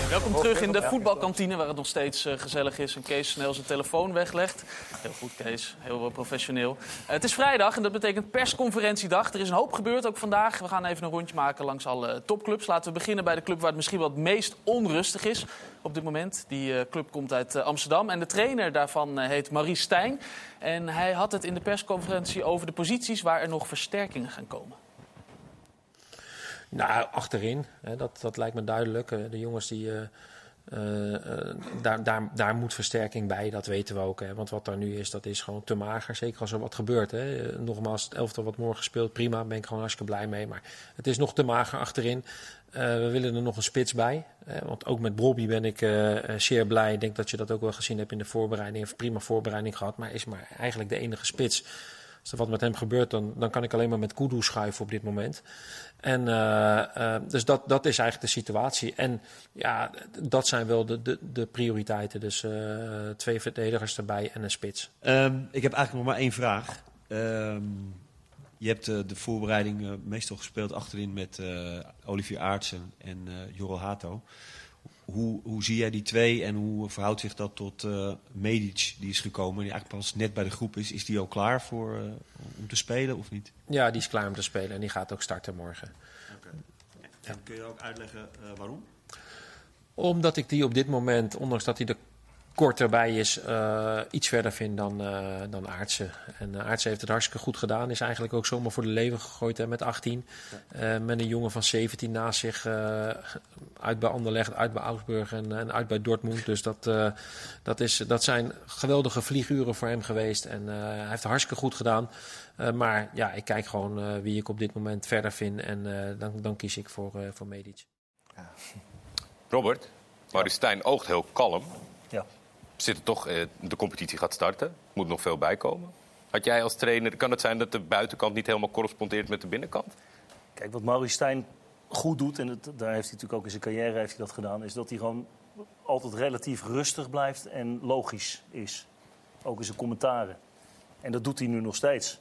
Welkom terug in de voetbalkantine, waar het nog steeds gezellig is en Kees snel zijn telefoon weglegt. Heel goed, Kees. Heel professioneel. Het is vrijdag en dat betekent persconferentiedag. Er is een hoop gebeurd, ook vandaag. We gaan even een rondje maken langs alle topclubs. Laten we beginnen bij de club waar het misschien wel het meest onrustig is op dit moment. Die club komt uit Amsterdam en de trainer daarvan heet Maurice Stijn. En hij had het in de persconferentie over de posities waar er nog versterkingen gaan komen. Nou, achterin. Hè, dat lijkt me duidelijk. De jongens die... daar moet versterking bij, dat weten we ook. Hè. Want wat daar nu is, dat is gewoon te mager. Zeker als er wat gebeurt. Hè. Nogmaals, het elftal wat morgen speelt, prima. Daar ben ik gewoon hartstikke blij mee. Maar het is nog te mager achterin. We willen er nog een spits bij. Want ook met Brobbey ben ik zeer blij. Ik denk dat je dat ook wel gezien hebt in de voorbereiding. Heeft prima voorbereiding gehad, maar is maar eigenlijk de enige spits. Als er wat met hem gebeurt, dan kan ik alleen maar met Kudu schuiven op dit moment. En dus dat is eigenlijk de situatie. En ja, dat zijn wel de prioriteiten. Dus 2 verdedigers erbij en een spits. Ik heb eigenlijk nog maar 1 vraag. Je hebt de voorbereiding meestal gespeeld achterin met Olivier Aartsen en Jorrel Hato. Hoe zie jij die 2 en hoe verhoudt zich dat tot Medic, die is gekomen... die eigenlijk pas net bij de groep is. Is die al klaar om te spelen of niet? Ja, die is klaar om te spelen en die gaat ook starten morgen. Okay. Ja. En kun je ook uitleggen waarom? Omdat ik die op dit moment, ondanks dat hij er kort erbij is... iets verder vind dan Aartsen. En Aartsen heeft het hartstikke goed gedaan. Is eigenlijk ook zomaar voor de leeuwen gegooid met 18. Ja. Met een jongen van 17 naast zich... uit bij Anderlecht, uit bij Augsburg en uit bij Dortmund. Dus dat zijn geweldige vlieguren voor hem geweest. En hij heeft het hartstikke goed gedaan. Maar ja, ik kijk gewoon wie ik op dit moment verder vind. En dan kies ik voor Medic. Ja. Robert, Maurice Stijn oogt heel kalm. Ja. Zit er toch, de competitie gaat starten. Moet nog veel bijkomen. Had jij als trainer, kan het zijn dat de buitenkant niet helemaal correspondeert met de binnenkant? Kijk, wat Maurice Stijn... goed doet, en daar heeft hij natuurlijk ook in zijn carrière heeft hij dat gedaan... is dat hij gewoon altijd relatief rustig blijft en logisch is. Ook in zijn commentaren. En dat doet hij nu nog steeds.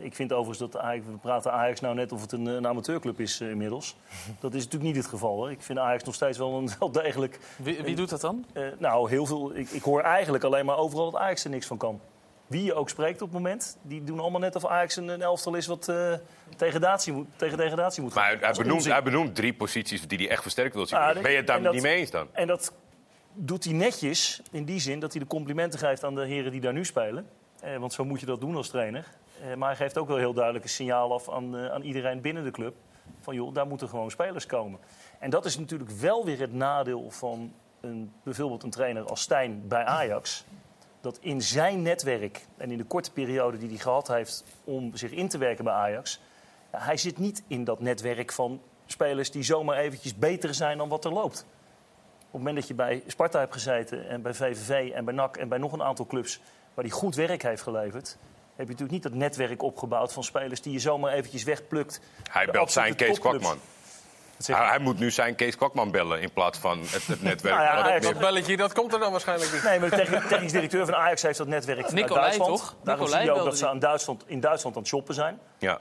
Ik vind overigens dat Ajax, we praten Ajax nou net of het een amateurclub is inmiddels. Dat is natuurlijk niet het geval. Hè. Ik vind Ajax nog steeds wel een wel degelijk... Wie doet dat dan? Nou, heel veel. Ik hoor eigenlijk alleen maar overal dat Ajax er niks van kan. Wie je ook spreekt op het moment, die doen allemaal net of Ajax een elftal is wat tegen degradatie moet gaan. Maar hij benoemt 3 posities die hij echt versterkt wil zien. Ben je het daar niet mee eens dan? En dat doet hij netjes in die zin dat hij de complimenten geeft aan de heren die daar nu spelen. Want zo moet je dat doen als trainer. Maar hij geeft ook wel heel duidelijk een signaal af aan iedereen binnen de club. Van joh, daar moeten gewoon spelers komen. En dat is natuurlijk wel weer het nadeel van bijvoorbeeld een trainer als Stijn bij Ajax. Dat in zijn netwerk en in de korte periode die hij gehad heeft om zich in te werken bij Ajax... hij zit niet in dat netwerk van spelers die zomaar eventjes beter zijn dan wat er loopt. Op het moment dat je bij Sparta hebt gezeten en bij VVV en bij NAC en bij nog een aantal clubs... waar hij goed werk heeft geleverd... heb je natuurlijk niet dat netwerk opgebouwd van spelers die je zomaar eventjes wegplukt. Hij belt zijn Kees Kwakman. Hij moet nu zijn Kees Kwakman bellen in plaats van het netwerk. Dat belletje, dat komt er dan waarschijnlijk niet. Nee, maar de technisch directeur van Ajax heeft dat netwerk vanuit Duitsland. Toch? Daarom zie je ook dat ze in Duitsland aan het shoppen zijn. Ja.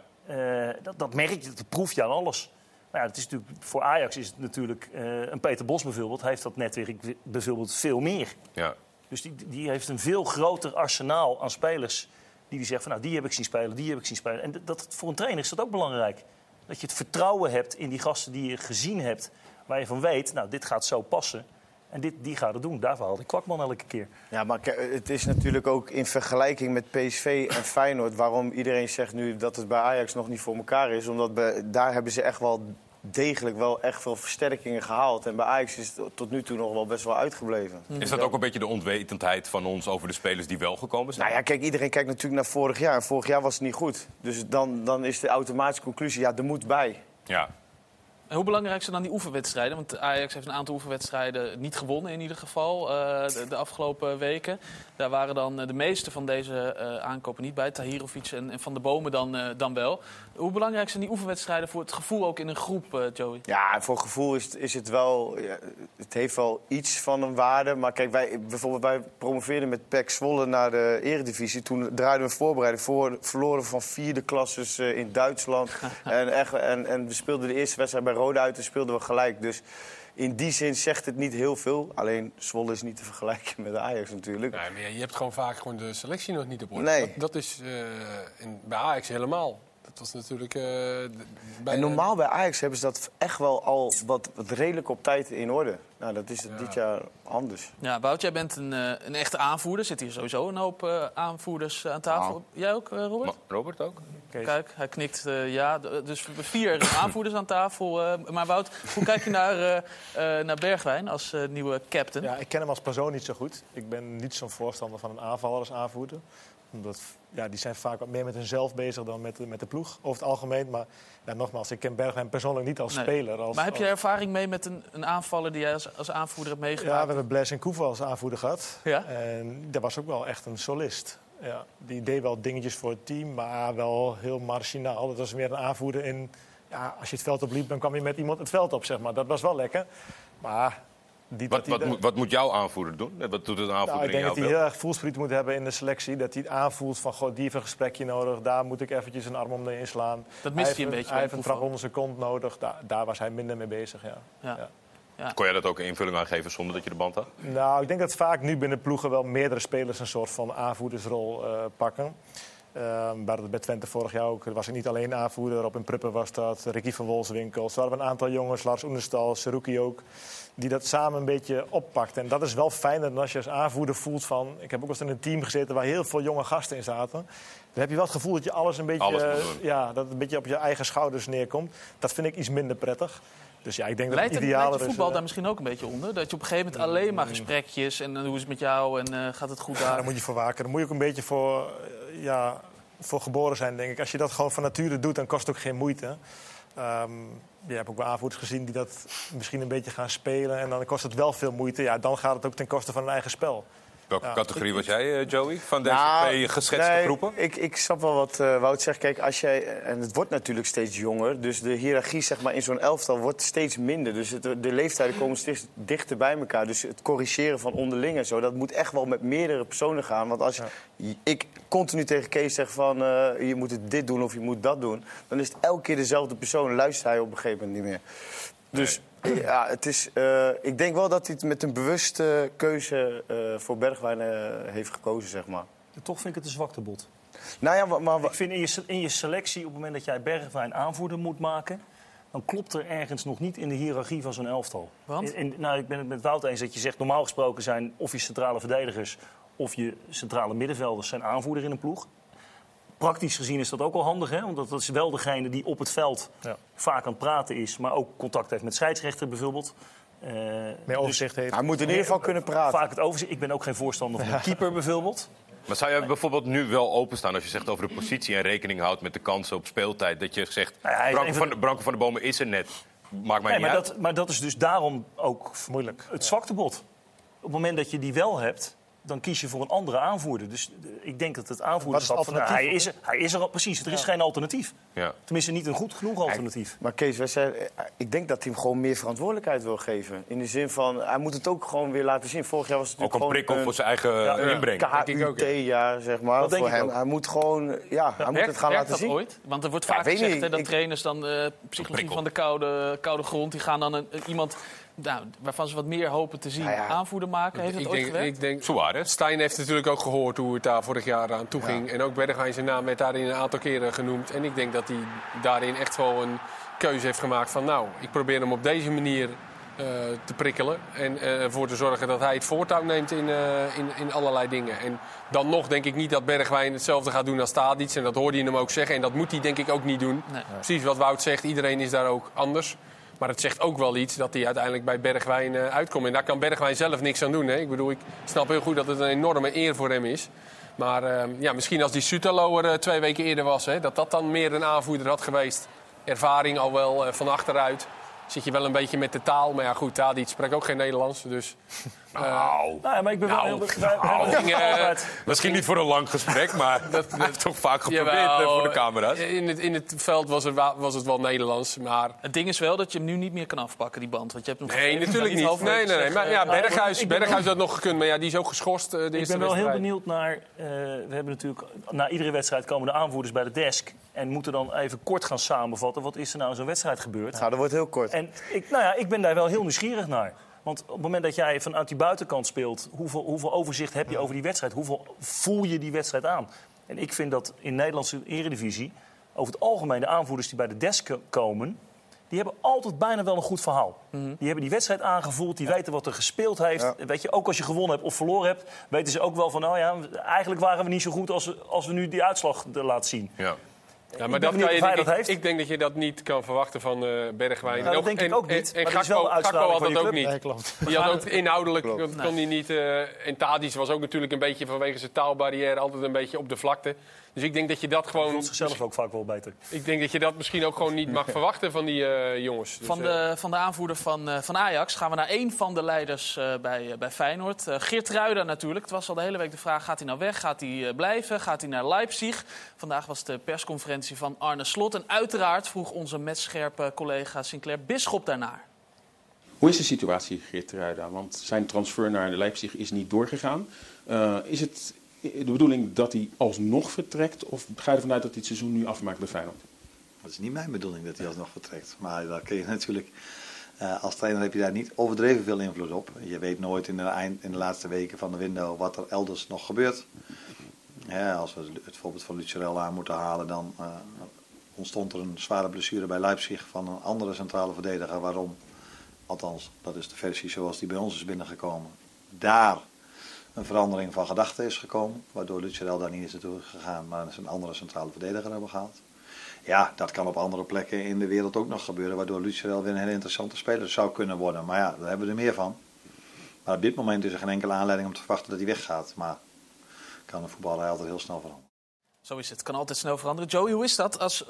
Dat merk je, dat proef je aan alles. Maar ja, het is natuurlijk, voor Ajax is het natuurlijk... een Peter Bos bijvoorbeeld heeft dat netwerk bijvoorbeeld veel meer. Ja. Dus die heeft een veel groter arsenaal aan spelers... die zegt van nou, die heb ik zien spelen. En dat, voor een trainer is dat ook belangrijk. Dat je het vertrouwen hebt in die gasten die je gezien hebt... waar je van weet, nou, dit gaat zo passen. En die gaat het doen. Daarvoor haalde ik Kwakman elke keer. Ja, maar het is natuurlijk ook in vergelijking met PSV en Feyenoord... waarom iedereen zegt nu dat het bij Ajax nog niet voor elkaar is. Omdat daar hebben ze echt wel degelijk wel echt veel versterkingen gehaald. En bij Ajax is het tot nu toe nog wel best wel uitgebleven. Is dat ook een beetje de onwetendheid van ons over de spelers die wel gekomen zijn? Nou ja, kijk, iedereen kijkt natuurlijk naar vorig jaar. En vorig jaar was het niet goed. Dus dan is de automatische conclusie, ja, er moet bij. Ja. En hoe belangrijk zijn dan die oefenwedstrijden? Want Ajax heeft een aantal oefenwedstrijden niet gewonnen in ieder geval de afgelopen weken. Daar waren dan de meeste van deze aankopen niet bij. Tahirovic en Van der Bomen dan wel. Hoe belangrijk zijn die oefenwedstrijden voor het gevoel ook in een groep, Joey? Ja, voor het gevoel is het wel... Ja, het heeft wel iets van een waarde. Maar kijk, wij promoveerden met PEC Zwolle naar de Eredivisie. Toen draaiden we een voorbereiding voor. Verloren van 4e klasses in Duitsland. en we speelden de eerste wedstrijd bij Roda uit en speelden we gelijk. Dus in die zin zegt het niet heel veel. Alleen Zwolle is niet te vergelijken met de Ajax natuurlijk. Nee, maar je hebt gewoon vaak gewoon de selectie nog niet op orde. Nee. Dat is bij Ajax helemaal... Dat was natuurlijk... En normaal bij Ajax hebben ze dat echt wel al wat redelijk op tijd in orde. Nou, dat is dit jaar anders. Ja, Wout, jij bent een echte aanvoerder. Zit hier sowieso een hoop aanvoerders aan tafel. Nou. Jij ook, Robert? Robert ook. Kees. Kijk, hij knikt ja. Dus 4 aanvoerders aan tafel. Maar Wout, hoe kijk je naar Bergwijn als nieuwe captain? Ja, ik ken hem als persoon niet zo goed. Ik ben niet zo'n voorstander van een aanvaller als aanvoerder. Omdat, ja, die zijn vaak wat meer met hunzelf bezig dan met de ploeg, over het algemeen. Maar ja, nogmaals, ik ken Bergwijn persoonlijk niet als speler. Maar heb je ervaring mee met een aanvaller die jij als aanvoerder hebt meegemaakt? Ja, we hebben Blaise Nkuva als aanvoerder gehad. Ja? En dat was ook wel echt een solist. Ja, die deed wel dingetjes voor het team, maar wel heel marginaal. Dat was meer een aanvoerder in... Ja, als je het veld opliep, dan kwam je met iemand het veld op, zeg maar. Dat was wel lekker, maar... Wat moet jouw aanvoerder doen? Wat doet het aanvoerder in jouw beeld? Ik denk dat hij heel erg voelspriet moet hebben in de selectie. Dat hij het aanvoelt van, die heeft een gesprekje nodig. Daar moet ik eventjes een arm om mee inslaan. Dat mist hij een beetje. Hij heeft een trap onder zijn kont nodig. Daar was hij minder mee bezig, ja. Ja. Kon jij dat ook een invulling aan geven zonder dat je de band had? Nou, ik denk dat vaak nu binnen ploegen wel meerdere spelers een soort van aanvoerdersrol pakken. Bij Twente vorig jaar ook. Er was niet alleen aanvoerder. Robin Pruppen was dat. Ricky van Wolfswinkel. Zo hadden we een aantal jongens. Lars Oenerstal, Seruki ook. Die dat samen een beetje oppakt. En dat is wel fijner dan als je als aanvoerder voelt van... Ik heb ook eens in een team gezeten waar heel veel jonge gasten in zaten. Dan heb je wel het gevoel dat je alles een beetje... dat het een beetje op je eigen schouders neerkomt. Dat vind ik iets minder prettig. Dus ja, ik denk dat het ideaal is... voetbal daar misschien ook een beetje onder? Dat je op een gegeven moment alleen maar gesprekjes... en hoe is het met jou en gaat het goed daar? Ja, daar moet je voor waken. Daar moet je ook een beetje voor geboren zijn, denk ik. Als je dat gewoon van nature doet, dan kost het ook geen moeite. Je hebt ook wel aanvoerders gezien die dat misschien een beetje gaan spelen... en dan kost het wel veel moeite. Ja, dan gaat het ook ten koste van een eigen spel. Welke categorie was jij, Joey, van deze twee geschetste groepen? Ik snap wel wat Wout zegt. Kijk, als jij, en het wordt natuurlijk steeds jonger, dus de hiërarchie zeg maar, in zo'n elftal wordt steeds minder. Dus de leeftijden komen steeds dichter bij elkaar. Dus het corrigeren van onderling en zo, dat moet echt wel met meerdere personen gaan. Want als ik continu tegen Kees zeg van je moet dit doen of je moet dat doen, dan is het elke keer dezelfde persoon. Luistert hij op een gegeven moment niet meer. Dus ja, het is, ik denk wel dat hij het met een bewuste keuze voor Bergwijn heeft gekozen, zeg maar. Ja, toch vind ik het een zwakte bot. Nou ja, maar ik vind in je selectie, op het moment dat jij Bergwijn aanvoerder moet maken, dan klopt er ergens nog niet in de hiërarchie van zo'n elftal. Want? Ik ben het met Wout eens dat je zegt, normaal gesproken zijn of je centrale verdedigers of je centrale middenvelders zijn aanvoerder in een ploeg. Praktisch gezien is dat ook al handig, hè? Want dat is wel degene die op het veld vaak aan het praten is, maar ook contact heeft met scheidsrechter bijvoorbeeld. Meer overzicht heeft. Hij moet in ieder geval kunnen praten. Vaak het overzicht. Ik ben ook geen voorstander van een keeper bijvoorbeeld. Maar zou jij bijvoorbeeld nu wel openstaan als je zegt over de positie en rekening houdt met de kansen op speeltijd? Dat je zegt, Branko van der Bomen is er net. Maakt mij niet uit. Maar dat is dus daarom ook moeilijk. Het zwakte bot. Op het moment dat je die wel hebt, dan kies je voor een andere aanvoerder. Dus ik denk dat het aanvoerderschap van hij is er al, precies. Er is geen alternatief. Ja. Tenminste, niet een goed genoeg alternatief. Maar Kees, ik denk dat hij hem gewoon meer verantwoordelijkheid wil geven. In de zin van, hij moet het ook gewoon weer laten zien. Vorig jaar was het ook een prikkel voor zijn eigen inbreng. KUT-jaar, zeg maar. Dat voor hem. Hij moet gewoon, hij moet het gaan laten zien. Ooit? Want er wordt vaak gezegd dat trainers dan psychologie van de koude grond, die gaan dan iemand, waarvan ze wat meer hopen te zien aanvoerder maken. Heeft dat ooit gewerkt? Ik denk, Steijn heeft natuurlijk ook gehoord hoe het daar vorig jaar aan toe ging. En ook Bergwijn, zijn naam werd daarin een aantal keren genoemd. En ik denk dat hij daarin echt wel een keuze heeft gemaakt van, ik probeer hem op deze manier te prikkelen. En ervoor te zorgen dat hij het voortouw neemt in allerlei dingen. En dan nog denk ik niet dat Bergwijn hetzelfde gaat doen als Tadić. En dat hoorde je hem ook zeggen. En dat moet hij denk ik ook niet doen. Nee. Precies wat Wout zegt, iedereen is daar ook anders. Maar het zegt ook wel iets dat hij uiteindelijk bij Bergwijn uitkomt. En daar kan Bergwijn zelf niks aan doen. Hè? Ik bedoel, ik snap heel goed dat het een enorme eer voor hem is. Maar misschien als die Sutalo er 2 weken eerder was, hè, dat dan meer een aanvoerder had geweest. Ervaring al wel van achteruit. Zit je wel een beetje met de taal. Maar ja, goed, Tadić spreekt ook geen Nederlands. Dus. Maar ik ben wel heel begrijpelijk. Misschien niet voor een lang gesprek, maar dat heeft toch vaak geprobeerd voor de camera's. In het veld was het wel Nederlands, maar. Het ding is wel dat je hem nu niet meer kan afpakken, die band. Want je hebt hem natuurlijk niet. Nee. Maar Berghuis had nog gekund, maar die is ook geschorst. Ik ben wel heel benieuwd naar. We hebben natuurlijk na iedere wedstrijd komen de aanvoerders bij de desk en moeten dan even kort gaan samenvatten. Wat is er nou in zo'n wedstrijd gebeurd? Nou, dat wordt heel kort. En ik ben daar wel heel nieuwsgierig naar. Want op het moment dat jij vanuit die buitenkant speelt, hoeveel overzicht heb je over die wedstrijd? Hoeveel voel je die wedstrijd aan? En ik vind dat in de Nederlandse eredivisie over het algemeen de aanvoerders die bij de desk komen, die hebben altijd bijna wel een goed verhaal. Mm-hmm. Die hebben die wedstrijd aangevoeld, die weten wat er gespeeld heeft. Ja. Weet je, ook als je gewonnen hebt of verloren hebt, weten ze ook wel van, eigenlijk waren we niet zo goed als we nu die uitslag laten zien. Ja. Ja, maar ik denk dat je dat niet kan verwachten van Bergwijn. Dat denk ik ook niet. En Gakpo had dat ook niet. Nee, die had ook inhoudelijk, dat kon hij niet. En Tadić was ook natuurlijk een beetje vanwege zijn taalbarrière altijd een beetje op de vlakte. Dus ik denk dat je dat gewoon. Dat zichzelf ook vaak wel beter. Ik denk dat je dat misschien ook gewoon niet mag verwachten van die jongens. Dus, van de aanvoerder van Ajax gaan we naar één van de leiders bij Feyenoord. Geertruida natuurlijk. Het was al de hele week de vraag, gaat hij nou weg? Gaat hij blijven? Gaat hij naar Leipzig? Vandaag was de persconferentie van Arne Slot. En uiteraard vroeg onze metscherpe collega Sinclair Bisschop daarnaar. Hoe is de situatie, Geertruida? Want zijn transfer naar Leipzig is niet doorgegaan. Is het de bedoeling dat hij alsnog vertrekt? Of ga je ervan uit dat hij het seizoen nu afmaakt bij Feyenoord? Dat is niet mijn bedoeling dat hij alsnog vertrekt. Maar daar kun je natuurlijk. Als trainer heb je daar niet overdreven veel invloed op. Je weet nooit in de laatste weken van de window wat er elders nog gebeurt. Ja, als we het voorbeeld van Lucarelli aan moeten halen, dan ontstond er een zware blessure bij Leipzig van een andere centrale verdediger. Waarom? Althans, dat is de versie zoals die bij ons is binnengekomen. Daar een verandering van gedachten is gekomen, waardoor Lucarelli daar niet is naartoe gegaan, maar een andere centrale verdediger hebben gehaald. Ja, dat kan op andere plekken in de wereld ook nog gebeuren, waardoor Lucarelli weer een hele interessante speler zou kunnen worden. Maar ja, daar hebben we er meer van. Maar op dit moment is er geen enkele aanleiding om te verwachten dat hij weggaat, maar kan een voetballer altijd heel snel veranderen. Zo is het. Het kan altijd snel veranderen. Joey, hoe is dat als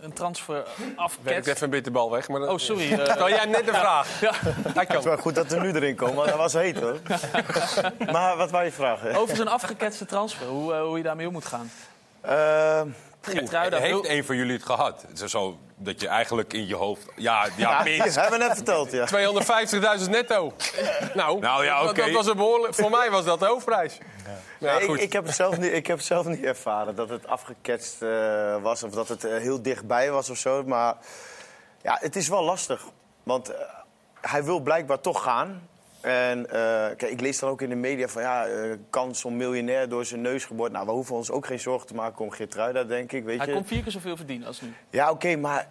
een transfer afketst? Werkt even een beetje de bal weg. Maar dat... Oh, sorry. Kan jij net de vraag? Ja. Het is wel goed dat we nu erin komen, want dat was heet hoor. Maar wat wou je vragen? Over zo'n afgeketste transfer, hoe je daarmee om moet gaan. Heeft een van jullie het gehad? Zo dat je eigenlijk in je hoofd... Ja, minst. Hebben we net verteld, ja. 250.000 netto. Nou, dat was een behoorlijk... Voor mij was dat de hoofdprijs. Ja. Ja, goed. Ik heb het zelf niet ervaren dat het afgeketst was... of dat het heel dichtbij was of zo. Maar ja, het is wel lastig. Want hij wil blijkbaar toch gaan... En kijk, ik lees dan ook in de media van kans om miljonair door zijn neus geboord. Nou, we hoeven ons ook geen zorgen te maken om Geertruida, denk ik. Weet je? Hij komt 4 keer zoveel verdienen als nu. Ja, oké, maar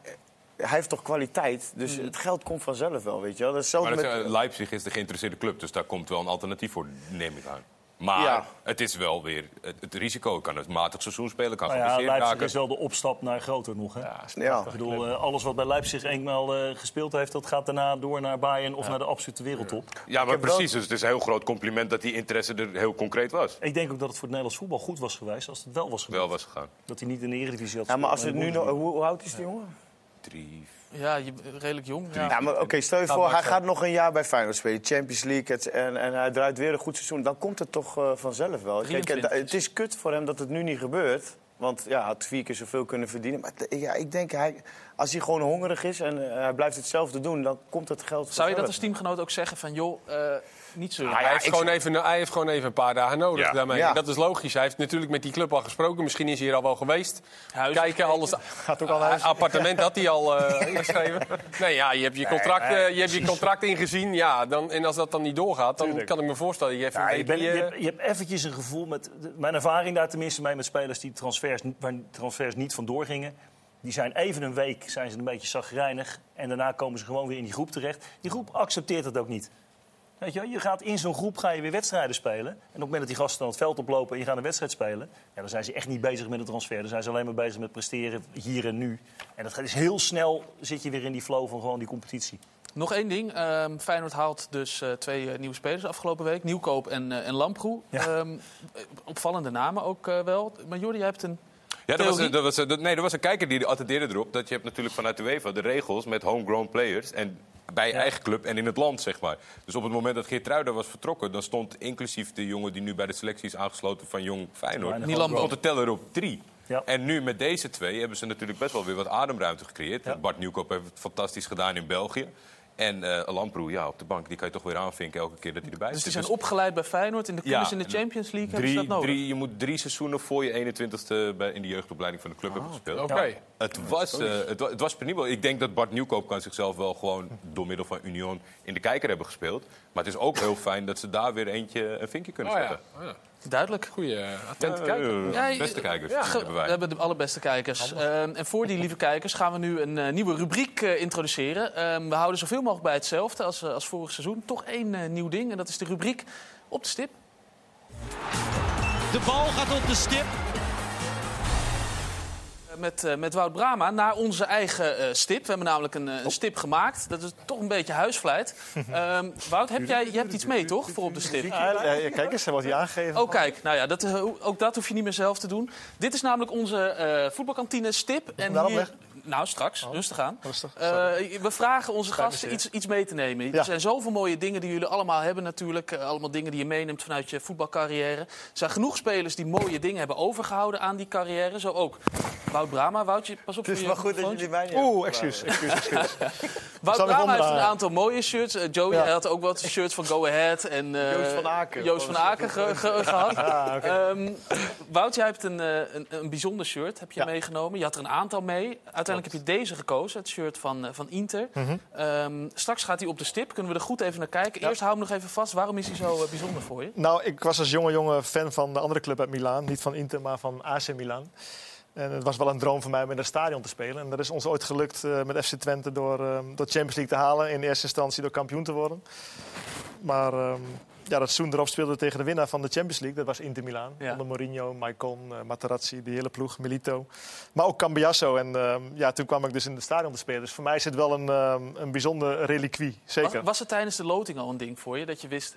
hij heeft toch kwaliteit. Dus het geld komt vanzelf wel, weet je wel. Leipzig is de geïnteresseerde club, dus daar komt wel een alternatief voor, neem ik aan. Maar het is wel weer het risico. Ik kan het matig seizoen spelen, kan geblesseerd raken. Leipzig is wel de opstap naar groter nog. Hè? Ja. Ik bedoel, alles wat bij Leipzig eenmaal gespeeld heeft... dat gaat daarna door naar Bayern of naar de absolute wereldtop. Ja, maar precies. Dus het is een heel groot compliment dat die interesse er heel concreet was. Ik denk ook dat het voor het Nederlands voetbal goed was geweest... als het wel was gebeurd. Wel was gegaan. Dat hij niet in de Eredivisie had. Ja, maar als het nu nog, hoe oud is die jongen? 3... Ja, redelijk jong. Ja. Ja, maar oké, stel je voor, hij gaat nog een jaar bij Feyenoord spelen. Champions League en hij draait weer een goed seizoen. Dan komt het toch vanzelf wel. Kijk, het is kut voor hem dat het nu niet gebeurt. Want hij had 4 keer zoveel kunnen verdienen. Maar ik denk, als hij gewoon hongerig is en hij blijft hetzelfde doen... dan komt het geld vanzelf. Zou je dat als teamgenoot ook zeggen van, joh, niet zo... hij heeft gewoon even een paar dagen nodig daarmee. Ja. Dat is logisch. Hij heeft natuurlijk met die club al gesproken. Misschien is hij er al wel geweest. Kijken, alles... Gaat ook al huis. Appartement had hij al geschreven. Nee, je hebt je contract ingezien. Ja, dan, en als dat dan niet doorgaat, dan kan ik me voorstellen... Je hebt eventjes een gevoel met... Mijn ervaring daar tenminste mee met spelers die transfers niet vandoor gingen... Die zijn even een week een beetje chagrijnig. En daarna komen ze gewoon weer in die groep terecht. Die groep accepteert dat ook niet. Weet je wel, in zo'n groep ga je weer wedstrijden spelen. En op het moment dat die gasten dan het veld oplopen en je gaat een wedstrijd spelen... Ja, dan zijn ze echt niet bezig met een transfer. Dan zijn ze alleen maar bezig met presteren hier en nu. En dat is heel snel, zit je weer in die flow van gewoon die competitie. Nog één ding. Feyenoord haalt dus 2 nieuwe spelers afgelopen week. Nieuwkoop en Lamproe. Ja. Opvallende namen ook wel. Maar Jordi, jij hebt een... Ja, er was een kijker die attendeerde erop... dat je hebt natuurlijk vanuit de UEFA de regels met homegrown players... en bij je eigen club en in het land, zeg maar. Dus op het moment dat Geertruida was vertrokken... dan stond inclusief de jongen die nu bij de selectie is aangesloten... van Jong Feyenoord, stond de teller op 3. Ja. En nu met deze 2 hebben ze natuurlijk best wel weer wat ademruimte gecreëerd. Ja. Bart Nieuwkoop heeft het fantastisch gedaan in België. En Lamproe, op de bank, die kan je toch weer aanvinken elke keer dat hij erbij zit. Dus die zijn opgeleid bij Feyenoord en in de Champions League hebben ze dat nodig? Je moet 3 seizoenen voor je 21ste in de jeugdopleiding van de club hebben gespeeld. Okay. Ja. Het was penibel. Ik denk dat Bart Nieuwkoop kan zichzelf wel gewoon door middel van Union in de kijker hebben gespeeld. Maar het is ook heel fijn dat ze daar weer een vinkje kunnen zetten. Ja. Ja. Duidelijk. Goeie, attente kijkers. Beste kijkers hebben wij. We hebben de allerbeste kijkers. En voor die lieve kijkers gaan we nu een nieuwe rubriek introduceren. We houden zoveel mogelijk bij hetzelfde als vorig seizoen. Toch één nieuw ding en dat is de rubriek Op de Stip. De bal gaat op de stip. Met Wout Brama naar onze eigen stip. We hebben namelijk een stip gemaakt. Dat is toch een beetje huisvleit. Wout, je hebt iets mee, toch? Voor op de stip. Ja, kijk eens, wat hij aangegeven. Oh, kijk. Nou ja, ook dat hoef je niet meer zelf te doen. Dit is namelijk onze voetbalkantine stip. En hier... Nou, straks. Rustig aan. We vragen onze gasten iets mee te nemen. Er zijn zoveel mooie dingen die jullie allemaal hebben natuurlijk. Allemaal dingen die je meeneemt vanuit je voetbalcarrière. Er zijn genoeg spelers die mooie dingen hebben overgehouden aan die carrière. Zo ook Wout Brama. Woutje, pas op. Het is wel goed dat jullie mij niet hebben. Oeh, excuus. Wout Brama heeft een aantal mooie shirts. Joey had ook wat shirts van Go Ahead. En Joost van Aken gehad. Wout, jij hebt een bijzonder shirt heb je meegenomen. Je had er een aantal mee. Uiteindelijk heb je deze gekozen, het shirt van Inter. Mm-hmm. Straks gaat hij op de stip. Kunnen we er goed even naar kijken. Eerst hou hem nog even vast. Waarom is hij zo bijzonder voor je? Nou, ik was als jonge fan van de andere club uit Milaan. Niet van Inter, maar van AC Milan. En het was wel een droom van mij om in het stadion te spelen. En dat is ons ooit gelukt met FC Twente door Champions League te halen. In de eerste instantie door kampioen te worden. Maar dat seizoen erop speelde tegen de winnaar van de Champions League. Dat was Inter Milaan. Onder Mourinho, Maicon, Materazzi, die hele ploeg, Milito. Maar ook Cambiasso. En toen kwam ik dus in het stadion te spelen. Dus voor mij is het wel een bijzonder reliquie, zeker. Was het tijdens de loting al een ding voor je? Dat je wist,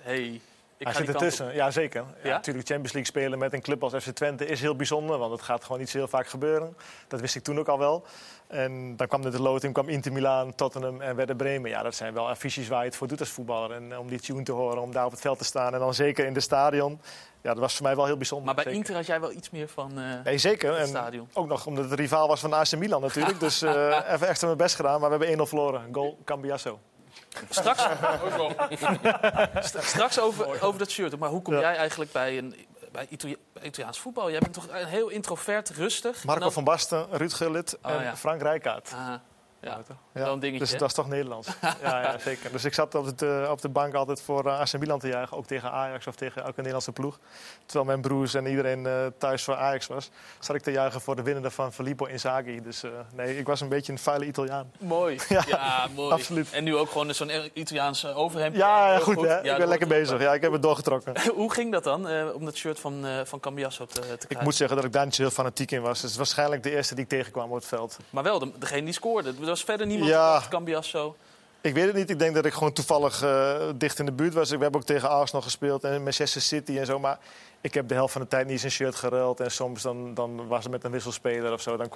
Hij zit ertussen, ja zeker. Ja? Ja, natuurlijk, Champions League spelen met een club als FC Twente is heel bijzonder. Want het gaat gewoon niet zo heel vaak gebeuren. Dat wist ik toen ook al wel. En dan kwam de loting, kwam Inter Milaan, Tottenham en Werder Bremen. Ja, dat zijn wel affiches waar je het voor doet als voetballer. En om die tune te horen, om daar op het veld te staan. En dan zeker in de stadion. Ja, dat was voor mij wel heel bijzonder. Maar bij zeker. Inter had jij wel iets meer van nee, zeker. Het stadion. En ook nog omdat het de rivaal was van AC Milan natuurlijk. Dus even echt mijn best gedaan. Maar we hebben 1-0 verloren. Goal Cambiasso. Straks over dat shirt. Maar hoe kom jij eigenlijk bij Italiaans voetbal? Jij bent toch heel introvert, rustig. Marco van Basten, Ruud Gullit en Frank Rijkaard. Ja, dan dingetje. Dus dat is toch Nederlands. ja, zeker. Dus ik zat op de bank altijd voor AC Milan te jagen. Ook tegen Ajax of tegen elke Nederlandse ploeg. Terwijl mijn broers en iedereen thuis voor Ajax was. Zat ik te juichen voor de winnende van Filippo Inzaghi. Dus nee, ik was een beetje een vuile Italiaan. Mooi. ja, mooi. Absoluut. En nu ook gewoon zo'n Italiaanse overhemd. Ja, goed. Hè? Ik ben lekker bezig. Ja, ik heb het doorgetrokken. Hoe ging dat dan? Om dat shirt van Cambiasso te krijgen? Ik moet zeggen dat ik daar niet zo heel fanatiek in was. Het is waarschijnlijk de eerste die ik tegenkwam op het veld. Maar wel degene die scoorde. Er was verder niemand van Cambiasso. Ik weet het niet. Ik denk dat ik gewoon toevallig dicht in de buurt was. We hebben ook tegen Arsenal gespeeld en Manchester City en zo. Maar ik heb de helft van de tijd niet eens een shirt geruild. En soms dan was het met een wisselspeler of zo. Dan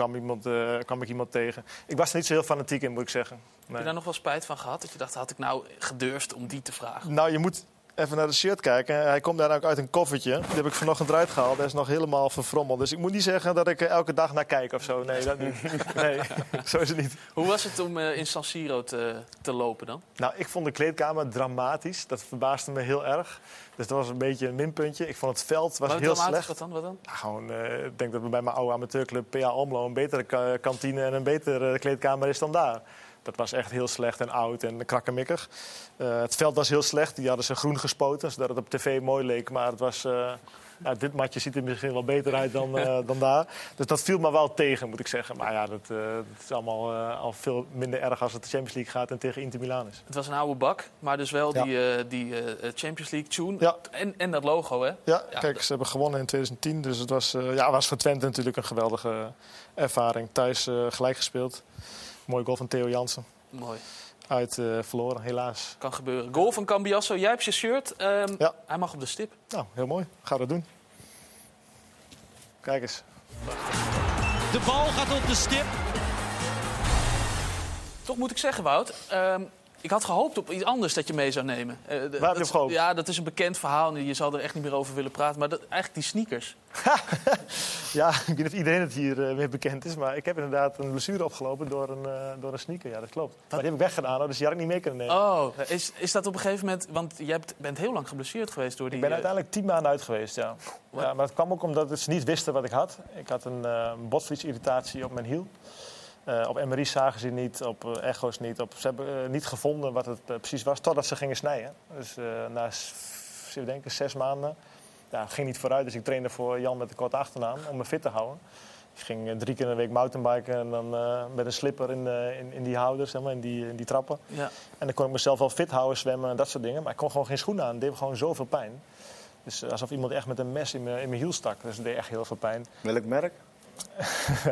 kwam ik iemand tegen. Ik was er niet zo heel fanatiek in, moet ik zeggen. Nee. Heb je daar nog wel spijt van gehad? Dat je dacht, had ik nou gedurfd om die te vragen? Nou, je moet even naar de shirt kijken. Hij komt daar ook uit een koffertje. Die heb ik vanochtend eruit gehaald. Hij is nog helemaal verfrommeld. Dus ik moet niet zeggen dat ik elke dag naar kijk of zo. Nee, dat niet. Nee, zo is het niet. Hoe was het om in San Siro te lopen dan? Nou, ik vond de kleedkamer dramatisch. Dat verbaasde me heel erg. Dus dat was een beetje een minpuntje. Ik vond het veld was heel slecht. Wat dan? Nou, gewoon, ik denk dat bij mijn oude amateurclub PA AMRO een betere kantine en een betere kleedkamer is dan daar. Dat was echt heel slecht en oud en krakkemikkig. Het veld was heel slecht. Die hadden ze groen gespoten, zodat het op tv mooi leek. Maar het was, dit matje ziet er misschien wel beter uit dan daar. Dus dat viel me wel tegen, moet ik zeggen. Maar ja, dat is allemaal al veel minder erg als het de Champions League gaat en tegen Inter Milan is. Het was een oude bak, maar dus wel die Champions League tune en dat logo, hè? Ja, kijk, ze hebben gewonnen in 2010. Dus het was voor Twente natuurlijk een geweldige ervaring. Thuis gelijk gespeeld. Mooi goal van Theo Jansen. Mooi. Uit verloren, helaas. Kan gebeuren. Goal van Cambiasso. Jij hebt je shirt. Hij mag op de stip. Nou, heel mooi. Gaan we dat doen. Kijk eens. De bal gaat op de stip. Toch moet ik zeggen, Wout. Ik had gehoopt op iets anders dat je mee zou nemen. Waar heb je op gehoopt? Ja, dat is een bekend verhaal. Je zal er echt niet meer over willen praten. Maar eigenlijk die sneakers. Ja, ik weet niet of iedereen het hier weer bekend is. Maar ik heb inderdaad een blessure opgelopen door een sneaker. Ja, dat klopt. Maar die heb ik weggedaan. Dus die had ik niet mee kunnen nemen. Oh, is dat op een gegeven moment... Want jij bent heel lang geblesseerd geweest door die... Ik ben uiteindelijk 10 maanden uit geweest, ja. Ja, maar dat kwam ook omdat ze niet wisten wat ik had. Ik had een botvliesirritatie op mijn hiel. Op MRI zagen ze niet, op echo's niet. Ze hebben niet gevonden wat het precies was, totdat ze gingen snijden. Dus na 6 maanden, het ging niet vooruit. Dus ik trainde voor Jan met de korte achternaam om me fit te houden. Ik ging 3 keer in de week mountainbiken en dan met een slipper in die houders, zeg maar, in die trappen. Ja. En dan kon ik mezelf wel fit houden, zwemmen en dat soort dingen. Maar ik kon gewoon geen schoenen aan, het deed gewoon zoveel pijn. Dus alsof iemand echt met een mes in mijn hiel stak. Dus dat deed echt heel veel pijn. Welk merk?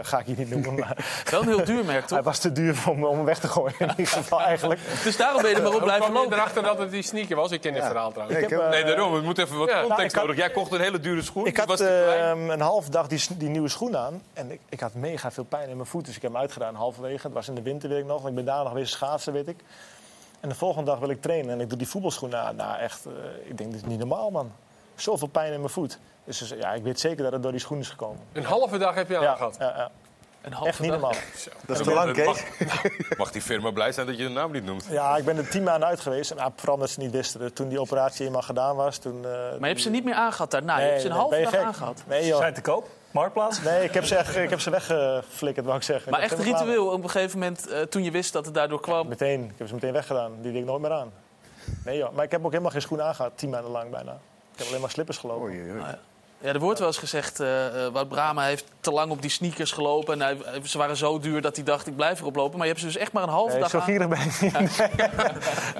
Ga ik hier niet noemen, maar... Wel een heel duur merk, toch? Hij was te duur om hem weg te gooien, in ieder geval eigenlijk. Dus daarom ben je er maar op blijven lopen. Ik kwam erachter dat het die sneaker was. Ik ken dit verhaal trouwens. Nee, daarom. We moeten even wat context nodig. Jij kocht een hele dure schoen. Ik had een half dag die nieuwe schoen aan. En ik had mega veel pijn in mijn voet. Dus ik heb hem uitgedaan halverwege. Het was in de winter, weet ik nog. Ik ben daar nog weer schaatsen, weet ik. En de volgende dag wil ik trainen. En ik doe die voetbalschoenen aan. Nou, echt, ik denk, dit is niet normaal, man. Zoveel pijn in mijn voet. Dus ja, ik weet zeker dat het door die schoen is gekomen. Een halve dag heb je aan gehad? Ja. Echt niet normaal. Dat is te lang, Kees. Mag die firma blij zijn dat je de naam niet noemt? Ja, ik ben er 10 maanden uit geweest. En vooral dat ze niet wisten. Toen die operatie eenmaal gedaan was... Maar je hebt ze niet meer aangehad daarna? Nee, je hebt ze een halve dag aangehad? Nee, joh. Ze zijn te koop? Marktplaats? Nee, ik heb ze weggeflikkerd, wou ik zeggen. Maar echt een ritueel op een gegeven moment toen je wist dat het daardoor kwam? Ja, meteen. Ik heb ze meteen weggedaan. Die deed ik nooit meer aan. Nee, joh. Maar ik heb ook helemaal geen schoen aangehad. 10 maanden lang bijna. Ik heb alleen maar slippers gelopen. Ja, er wordt wel eens gezegd, Wout Brama heeft te lang op die sneakers gelopen. En ze waren zo duur dat hij dacht, ik blijf erop lopen. Maar je hebt ze dus echt maar een halve dag aan.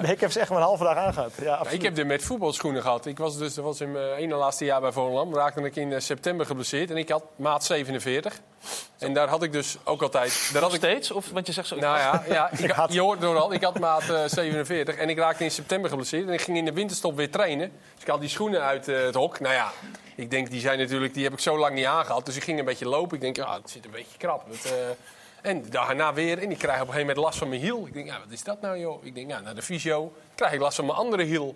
Nee, ik heb ze echt maar een halve dag aangehad. Ja, ik heb dit met voetbalschoenen gehad. Dat was in mijn ene laatste jaar bij Volendam. Raakte ik in september geblesseerd. En ik had maat 47. Zo. En daar had ik dus ook altijd... Daar had ik... Steeds? Of, want je zegt zo... Nou ja, je hoort het al. Ik had maat 47 en ik raakte in september geblesseerd. En ik ging in de winterstop weer trainen. Dus ik had die schoenen uit het hok. Nou ja, ik denk, die heb ik zo lang niet aangehad. Dus ik ging een beetje lopen. Ik denk, ja, het zit een beetje krap. En daarna weer. En ik krijg op een gegeven moment last van mijn hiel. Ik denk, ja, wat is dat nou, joh? Ik denk, nou, naar de fysio. Krijg ik last van mijn andere hiel.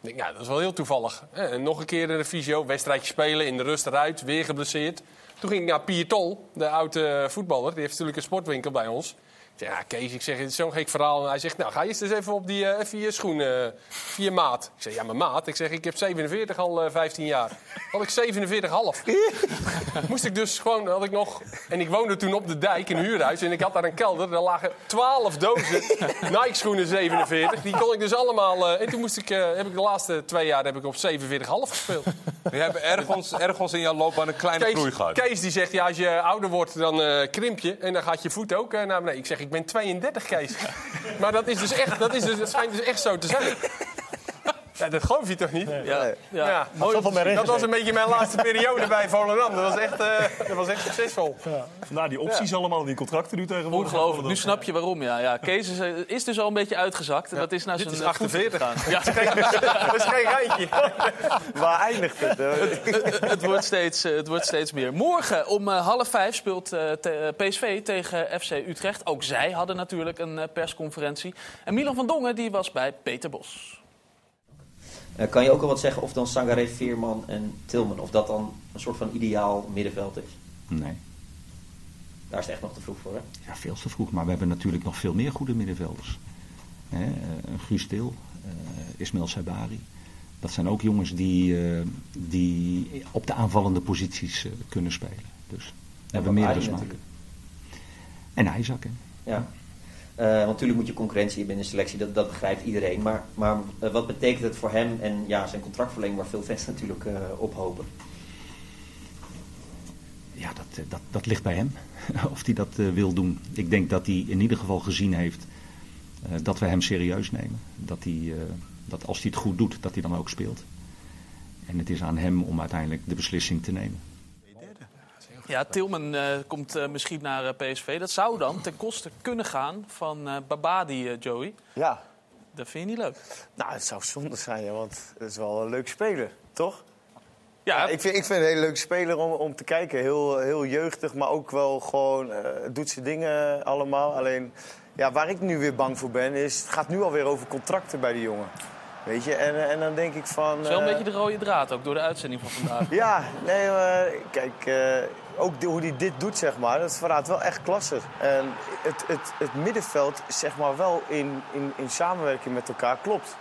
Ik denk, ja, dat is wel heel toevallig. En nog een keer naar de fysio. Wedstrijdje spelen, in de rust eruit. Weer geblesseerd. Toen ging ik naar Pier Tol, de oude voetballer. Die heeft natuurlijk een sportwinkel bij ons. Ik zei, ja, Kees, ik zeg, het is zo'n gek verhaal. En hij zegt, nou, ga je eens even op die schoenen, via maat. Ik zeg, ja, mijn maat. Ik zeg, ik heb 47 al 15 jaar. Had ik 47,5. Moest ik dus gewoon, had ik nog... En ik woonde toen op de dijk in een huurhuis. En ik had daar een kelder. Daar lagen 12 dozen Nike-schoenen 47. Die kon ik dus allemaal... en toen moest ik, heb ik de laatste 2 jaar heb ik op 47,5 gespeeld. We hebben ergens in jouw loopbaan een kleine groei gehad. Kees die zegt, ja, als je ouder wordt, dan krimp je. En dan gaat je voet ook naar beneden. Ik zeg, ik ben 32, Kees. Maar dat schijnt dus echt zo te zijn. Ja, dat geloof je toch niet? Nee. Ja. Dat was een beetje mijn laatste periode bij Volendam. Dat was echt succesvol. Ja. Nou, die opties allemaal, die contracten nu tegenwoordig. Ongelooflijk, nu snap je waarom. Ja. Kees is dus al een beetje uitgezakt. Ja. Dat is naar zijn 48 gaan. Ja. Dat is geen rijtje. Waar eindigt het? Het wordt steeds meer. Morgen om 4:30 speelt PSV tegen FC Utrecht. Ook zij hadden natuurlijk een persconferentie. En Milan van Dongen die was bij Peter Bos. Kan je ook al wat zeggen of dan Sangaré, Veerman en Tilman... of dat dan een soort van ideaal middenveld is? Nee. Daar is het echt nog te vroeg voor, hè? Ja, veel te vroeg. Maar we hebben natuurlijk nog veel meer goede middenvelders. Guus Til, Ismail Saibari. Dat zijn ook jongens die op de aanvallende posities kunnen spelen. Dus hebben meerdere smaken. En Isaac, hè? Ja. Want natuurlijk moet je concurrentie hebben in de selectie, dat begrijpt iedereen. Maar wat betekent het voor hem en ja, zijn contractverlenging waar veel fans natuurlijk ophopen? Ja, dat ligt bij hem, of hij dat wil doen. Ik denk dat hij in ieder geval gezien heeft dat we hem serieus nemen. Dat hij, dat als hij het goed doet, dat hij dan ook speelt. En het is aan hem om uiteindelijk de beslissing te nemen. Ja, Tilman komt misschien naar PSV. Dat zou dan ten koste kunnen gaan van Babadi, Joey. Ja. Dat vind je niet leuk? Nou, het zou zonde zijn, hè, want het is wel een leuk speler, toch? Ja. Ik vind het een hele leuke speler om te kijken. Heel, heel jeugdig, maar ook wel gewoon... doet zijn dingen allemaal. Alleen, ja, waar ik nu weer bang voor ben, is... Het gaat nu alweer over contracten bij die jongen. Weet je, en dan denk ik van... Het is wel een beetje de rode draad ook door de uitzending van vandaag. Ja, nee, kijk... ook hoe hij dit doet, zeg maar, dat verraadt wel echt klasse. En het middenveld, zeg maar, wel in samenwerking met elkaar klopt.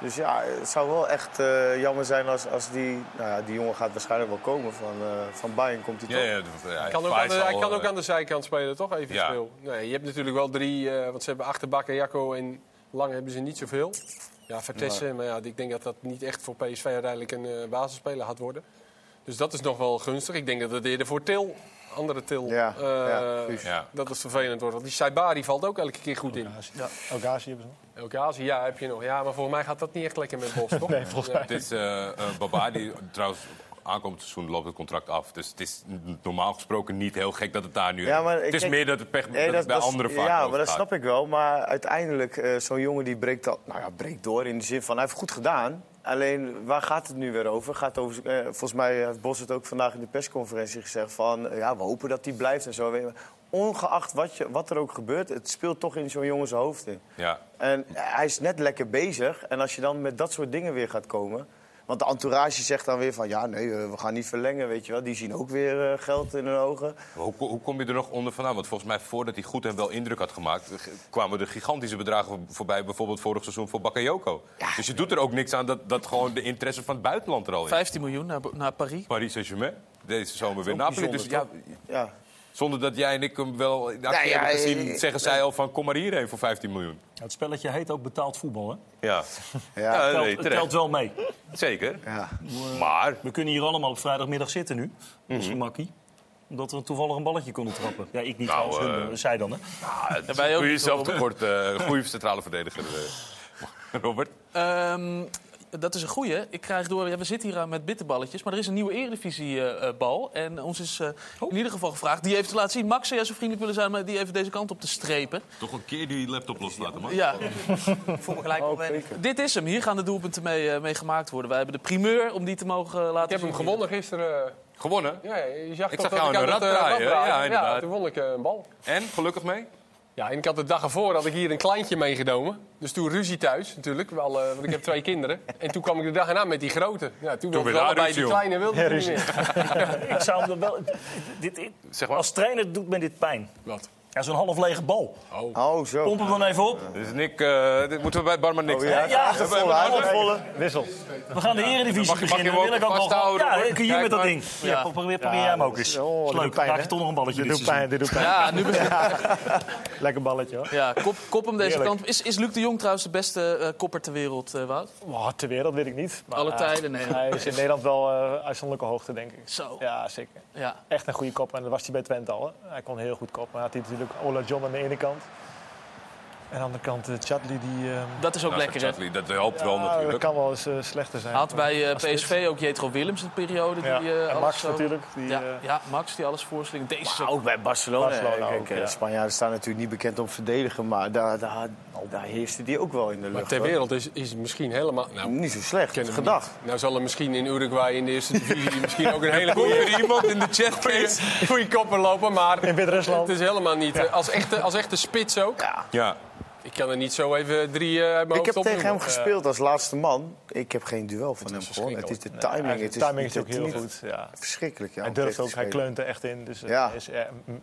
Dus ja, het zou wel echt jammer zijn als die... Nou ja, die jongen gaat waarschijnlijk wel komen. Van Bayern komt hij toch. Ja, hij kan ook aan de zijkant spelen, toch? Even speel. Nee, je hebt natuurlijk wel 3... want ze hebben Achterbakken, Jacco en Lang hebben ze niet zoveel. Ja, Vertessen, maar ja, ik denk dat niet echt voor PSV uiteindelijk een basisspeler gaat worden. Dus dat is nog wel gunstig. Ik denk dat het eerder voor Til. Dat is vervelend wordt. Want die Saibari valt ook elke keer goed in. El Ghazi hebben ze nog. El Ghazi, ja, heb je nog. Ja, maar volgens mij gaat dat niet echt lekker met Bos, toch? Nee, volgens mij. Het is Babadi, trouwens... Aankomend seizoen loopt het contract af. Dus het is normaal gesproken niet heel gek dat het daar nu... Ja, maar het is meer dat het pech bij anderen vaak overgaat. Ja, maar dat snap ik wel. Maar uiteindelijk, zo'n jongen die breekt door in de zin van... Hij heeft goed gedaan. Alleen, waar gaat het nu weer over? Volgens mij heeft Bos het ook vandaag in de persconferentie gezegd van... ja, we hopen dat die blijft en zo. Ongeacht wat er ook gebeurt, het speelt toch in zo'n jongen zijn hoofd in. Ja. En hij is net lekker bezig. En als je dan met dat soort dingen weer gaat komen... Want de entourage zegt dan weer van... ja, nee, we gaan niet verlengen, weet je wel. Die zien ook weer geld in hun ogen. Hoe kom je er nog onder vandaan? Want volgens mij, voordat hij goed en wel indruk had gemaakt... kwamen er gigantische bedragen voorbij. Bijvoorbeeld vorig seizoen voor Bakayoko. Ja. Dus je doet er ook niks aan dat gewoon de interesse van het buitenland er al is. 15 miljoen naar Paris. Paris Saint-Germain. Deze zomer weer Napoli. Dus, ja. Zonder dat jij en ik hem wel in actie hebben gezien, zeggen zij al van kom maar hierheen voor 15 miljoen. Het spelletje heet ook betaald voetbal, hè? Ja. Het telt wel mee. Zeker. Ja. Maar we kunnen hier allemaal op vrijdagmiddag zitten nu. Misschien makkie. Omdat we toevallig een balletje konden trappen. Ja, ik niet. Zij dan, hè? Nou, doe jezelf tekort. Goede centrale verdediger, Robert. Dat is een goeie. Ik krijg door. Ja, we zitten hier met bitterballetjes, maar er is een nieuwe Eredivisie-bal. En ons is in ieder geval gevraagd. Die heeft te laten zien. Max, zou jij zo vriendelijk willen zijn, maar die even deze kant op te strepen. Toch een keer die laptop loslaten, man. Ja. Voel me gelijk op. Dit is hem. Hier gaan de doelpunten mee gemaakt worden. Wij hebben de primeur om die te mogen laten zien. Ik heb hem gewonnen gisteren. Gewonnen? Ja, je zag toch dat ik aan het rad draaien. Ja, toen won ik een bal. En? Gelukkig mee? Ja, en ik had de dag ervoor had ik hier een kleintje meegenomen. Dus toen ruzie thuis, natuurlijk. Want ik heb 2 kinderen. En toen kwam ik de dag erna met die grote. Ja, toen wilde ik allebei die kleine wilde ik niet meer. Ik zou hem wel... Zeg maar. Als trainer doet men dit pijn. Wat? Ja, zo'n half lege bal. Oh, zo. Pomp hem dan even op. Dus Nick, dit moeten we bij Barman Nick. Wissel. We gaan de Eredivisie beginnen. Mag je hem ook vasthouden? Ja, kun je hier met dat ding. Ja, probeer jij hem ook eens. Oh, leuk, krijg je toch nog een balletje. Dit doet pijn. Ja, nu begint lekker balletje, hoor. Ja, kop hem deze kant. Is Luc de Jong trouwens de beste kopper ter wereld, Wout? Ter wereld weet ik niet. Maar, alle tijden, nee. Hij is in Nederland wel uitzonderlijke hoogte, denk ik. Zo. Ja, zeker. Echt een goede kop. En dat was hij bij Twente al. Hij kon heel goed koppen. Had hij natuurlijk Ola John aan de ene kant. En aan de andere kant Chadli. Dat is ook lekker, hè? Chadli, dat helpt wel natuurlijk. Dat kan wel eens slechter zijn. Had bij PSV ook Jetro Willems een periode. En Max natuurlijk. Max die alles voorslingt. Ook bij Barcelona. De Spanjaarden staan natuurlijk niet bekend om verdedigen. Maar daar heerste die ook wel in de lucht. Maar ter wereld is misschien helemaal... niet zo slecht, gedacht. Nou zal er misschien in Uruguay in de eerste divisie... misschien ook een hele goede iemand in de chat voor je koppen lopen. Maar het is helemaal niet... Als echte spits ook... Ja. Ik kan er niet zo even 3 uit mijn hoofd opnemen. Ik heb tegen hem gespeeld als laatste man. Ik heb geen duel van hem gewonnen. Het is de timing. De timing is ook heel goed. Ja. Verschrikkelijk. Ja, hij durft ook. Hij kleunt er echt in. Dus is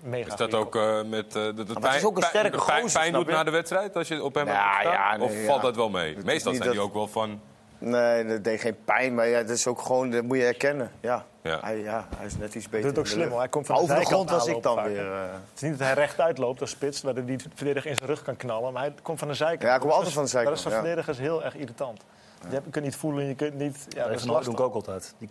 mega. Is dat ook met dat is ook een sterke gozer. Pijn doet na de wedstrijd als je op hem hebt. Of valt dat wel mee? Meestal zijn die ook wel van. Nee, dat deed geen pijn, maar dat is ook gewoon, dat moet je herkennen. Ja. Hij is net iets beter. Dat is ook slim, hoor. Hij komt van over de grond was ik dan weer. Het is niet dat hij rechtuit loopt als spits, dat hij die verdediger in zijn rug kan knallen, maar hij komt van de zijkant. Ja, hij komt altijd van de zijkant. Dat is van verdediger is heel erg irritant. Je kunt niet voelen, je kunt niet... Ja, dat doe ik ook altijd. Die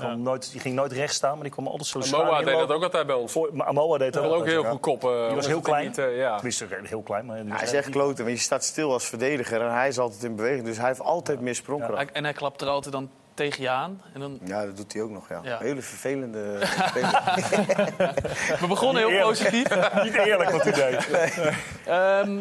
ging nooit recht staan, maar die kwam altijd zo zwaar. Moa deed dat ook altijd bij ons. Moa deed dat ook heel goed koppen. Die was heel klein. Tenminste, heel klein. Maar hij is echt kloten, want je staat stil als verdediger en hij is altijd in beweging. Dus hij heeft altijd meer sprongkracht. En hij klapt er altijd dan tegen je aan. En dan... Ja, dat doet hij ook nog, ja. Hele vervelende... We begonnen heel positief. Niet eerlijk wat u deed.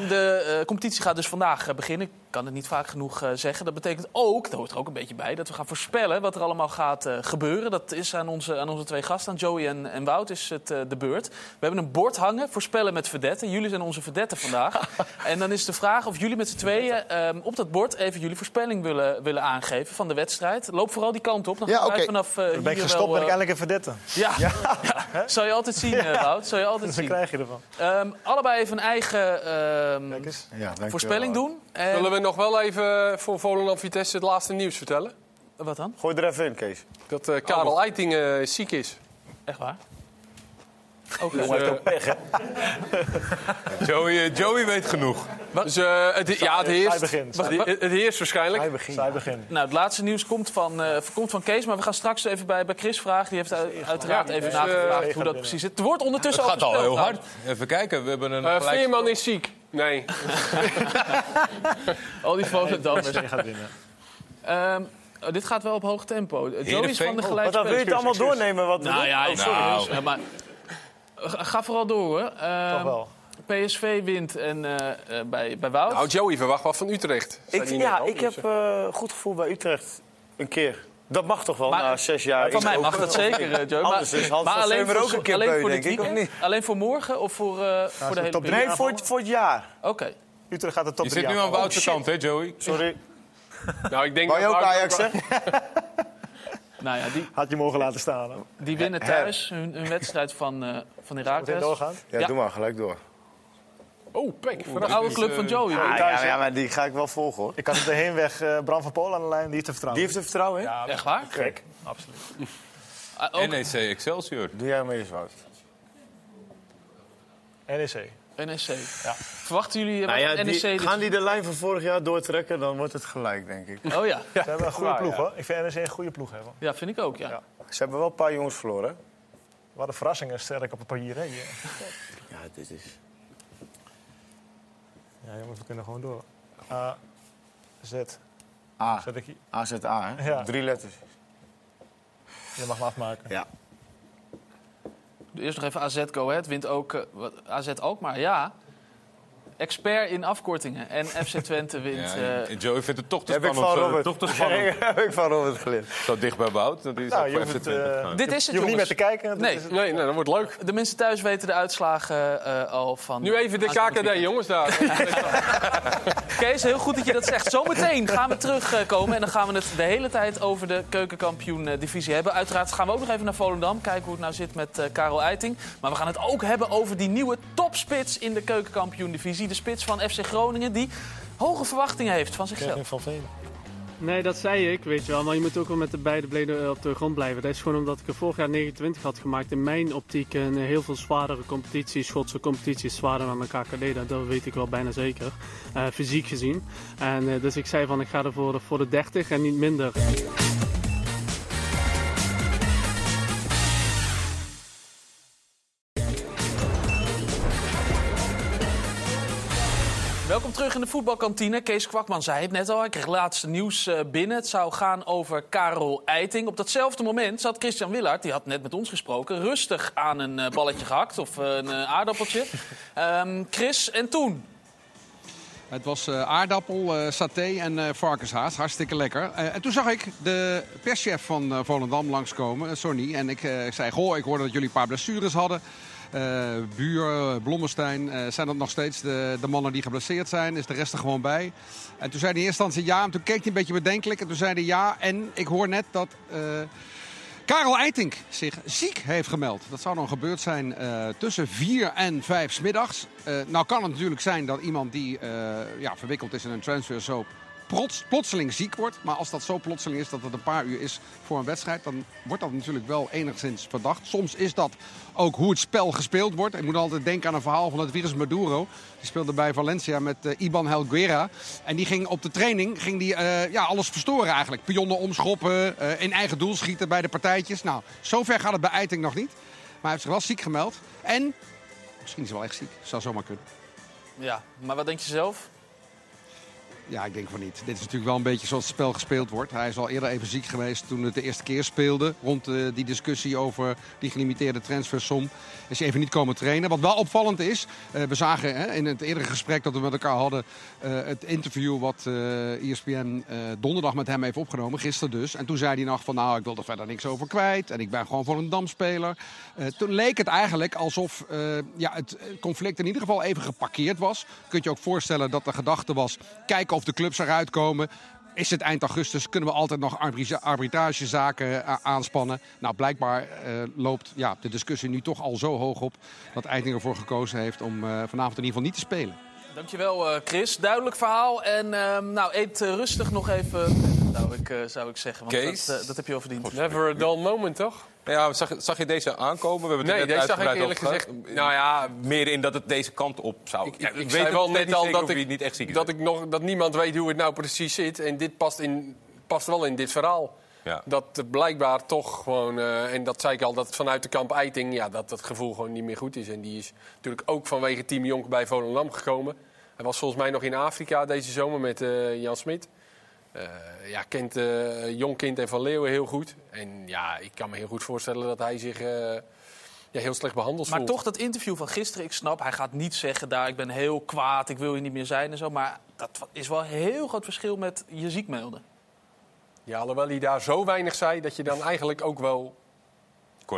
De competitie gaat dus vandaag beginnen. Ik kan het niet vaak genoeg zeggen. Dat betekent ook, dat hoort er ook een beetje bij... dat we gaan voorspellen wat er allemaal gaat gebeuren. Dat is aan onze 2 gasten, aan Joey en Wout, is het de beurt. We hebben een bord hangen, voorspellen met verdetten. Jullie zijn onze verdetten vandaag. En dan is de vraag of jullie met z'n tweeën op dat bord... even jullie voorspelling willen aangeven van de wedstrijd... Loop vooral die kant op. Dan gaan wij vanaf hier ben ik gestopt, ben ik eindelijk een verdette. Ja. Zou je altijd zien, Wout. Zou je altijd zien. Dan krijg je ervan. Allebei even een eigen voorspelling doen. En... Zullen we nog wel even voor Volendam Vitesse het laatste nieuws vertellen? Wat dan? Gooi er even in, Kees. Dat Karel Eiting ziek is. Echt waar? Okay. Dus, heeft ook pech, hè? Joey weet genoeg. Dus, het heerst waarschijnlijk. Zij begint. Nou, het laatste nieuws komt van Kees, maar we gaan straks even bij Chris vragen. Die heeft uiteraard even nagevraagd hoe dat precies zit. Het wordt ondertussen al gespeeld. Het gaat al heel hard. Even kijken. We hebben een Veerman is ziek. Nee. Al die Volendammers. Dit gaat wel op hoog tempo. Joey is van de gelijkspel. Wil je het allemaal doornemen? Sorry. Maar... Ga vooral door, hoor. Toch wel. PSV wint en bij Wout. Nou, Joey, verwacht wat van Utrecht. Ik heb goed gevoel bij Utrecht. Een keer. Dat mag toch wel, maar, na 6 jaar. Van mij mag dat zeker, Joey. Alleen voor morgen of voor de hele top periode? Nee, voor het jaar. Oké. Utrecht gaat de top 3 aan. Je zit nu aan Wout's kant, hè, Joey? Sorry. Nou, ik denk dat Wout... Ajax, hè? Nou ja, had je mogen laten staan. Hè? Die winnen thuis hun wedstrijd van Heracles. Ja, doe maar, gelijk door. Oh, pek. Voor de oude club van Joey. Ja, maar die ga ik wel volgen, hoor. Ik had op de heenweg Bram van Polen aan de lijn. Die heeft er vertrouwen in. Ja, echt waar? Gek. Absoluut. NEC Excelsior. Doe jij mee eens, Wout. NEC. NEC. Ja. Verwachten jullie NEC... Gaan die de lijn van vorig jaar doortrekken, dan wordt het gelijk, denk ik. Oh ja. Ze hebben een goede ploeg, hoor. Ik vind NEC een goede ploeg hebben. Ja, vind ik ook, ja. Ze hebben wel een paar jongens verloren. Wat een verrassing, sterk op het papier, hè? Ja, dit is... Ja, jongens, we kunnen gewoon door. A. AZA, hè? Ja. 3 letters. Je mag me afmaken. Ja. Eerst nog even AZ-Go, hè? Het wint ook AZ Alkmaar, ja. Expert in afkortingen. En FC Twente wint... Ja, Joey vindt het toch te spannend. Heb ik van Robert geleerd. Zo dicht bij Wout. Dat is nou, FC Twente. Dit is het, je hoeft niet meer te kijken. Nee, dat wordt leuk. De mensen thuis weten de uitslagen al van... Nu even de KKD, jongens, daar. Kees, heel goed dat je dat zegt. Zometeen gaan we terugkomen. En dan gaan we het de hele tijd over de keukenkampioen-divisie hebben. Uiteraard gaan we ook nog even naar Volendam. Kijken hoe het nou zit met Karel Eiting. Maar we gaan het ook hebben over die nieuwe topspits in de keukenkampioen-divisie. De spits van FC Groningen, die hoge verwachtingen heeft van zichzelf. Van velen. Nee, dat zei ik, weet je wel. Maar je moet ook wel met de beide benen op de grond blijven. Dat is gewoon omdat ik er vorig jaar 29 had gemaakt. In mijn optiek een heel veel zwaardere competitie. Schotse competitie is zwaarder dan de KKD. Dat weet ik wel bijna zeker. Fysiek gezien. En dus ik zei van, ik ga er voor de 30 en niet minder. Welkom terug in de voetbalkantine. Kees Kwakman zei het net al. Hij kreeg het laatste nieuws binnen. Het zou gaan over Karel Eiting. Op datzelfde moment zat Christian Willaert, die had net met ons gesproken... rustig aan een balletje gehakt of een aardappeltje. Chris, en toen? Het was aardappel, saté en varkenshaas. Hartstikke lekker. En toen zag ik de perschef van Volendam langskomen, Sonny. En ik zei, goh, ik hoorde dat jullie een paar blessures hadden. Buur, Blommestein, zijn dat nog steeds de mannen die geblesseerd zijn? Is de rest er gewoon bij? En toen zei hij in eerste instantie ja. En toen keek hij een beetje bedenkelijk. En toen zei hij ja. En ik hoor net dat Karel Eiting zich ziek heeft gemeld. Dat zou dan gebeurd zijn tussen 4 en 5 'smiddags. Nou kan het natuurlijk zijn dat iemand die verwikkeld is in een transfer zo plotseling ziek wordt. Maar als dat zo plotseling is dat het een paar uur is voor een wedstrijd... dan wordt dat natuurlijk wel enigszins verdacht. Soms is dat ook hoe het spel gespeeld wordt. Ik moet altijd denken aan een verhaal van het virus Maduro. Die speelde bij Valencia met Iban Helguera. En die ging op de training alles verstoren eigenlijk. Pionnen omschoppen, in eigen doel schieten bij de partijtjes. Nou, zover gaat het bij Eiting nog niet. Maar hij heeft zich wel ziek gemeld. En misschien is hij wel echt ziek. Zou zomaar kunnen. Ja, maar wat denk je zelf? Ja, ik denk van niet. Dit is natuurlijk wel een beetje zoals het spel gespeeld wordt. Hij is al eerder even ziek geweest toen het de eerste keer speelde. Rond die discussie over die gelimiteerde transfersom. Is hij even niet komen trainen. Wat wel opvallend is. We zagen in het eerdere gesprek dat we met elkaar hadden. Het interview wat ESPN donderdag met hem heeft opgenomen. Gisteren dus. En toen zei hij nog van ik wil er verder niks over kwijt. En ik ben gewoon voor een damspeler. Toen leek het eigenlijk alsof het conflict in ieder geval even geparkeerd was. Kun je ook voorstellen dat de gedachte was. Kijken of de clubs eruit komen. Is het eind augustus? Kunnen we altijd nog arbitragezaken aanspannen? Nou, blijkbaar loopt de discussie nu toch al zo hoog op... dat Eiting ervoor gekozen heeft om vanavond in ieder geval niet te spelen. Dankjewel, Chris. Duidelijk verhaal. En eet rustig nog even, zou ik zeggen. Want Kees? Dat heb je al verdiend. Never a dull moment, toch? Ja, zag je deze aankomen? Deze zag ik eerlijk gezegd... Nou ja, meer in dat het deze kant op zou. Ik weet wel net al dat niemand weet hoe het nou precies zit. En dit past wel in dit verhaal. Ja. Dat blijkbaar toch gewoon... en dat zei ik al, dat vanuit de kamp Eiting... dat dat gevoel gewoon niet meer goed is. En die is natuurlijk ook vanwege Team Jonk bij Volendam gekomen. Hij was volgens mij nog in Afrika deze zomer met Jan Smit. Kent Jongkind en Van Leeuwen heel goed. En ik kan me heel goed voorstellen dat hij zich heel slecht behandeld voelt. Maar toch dat interview van gisteren, ik snap... hij gaat niet zeggen, ik ben heel kwaad, ik wil hier niet meer zijn en zo. Maar dat is wel een heel groot verschil met je ziek melden. Ja, alhoewel hij daar zo weinig zei dat je dan eigenlijk ook wel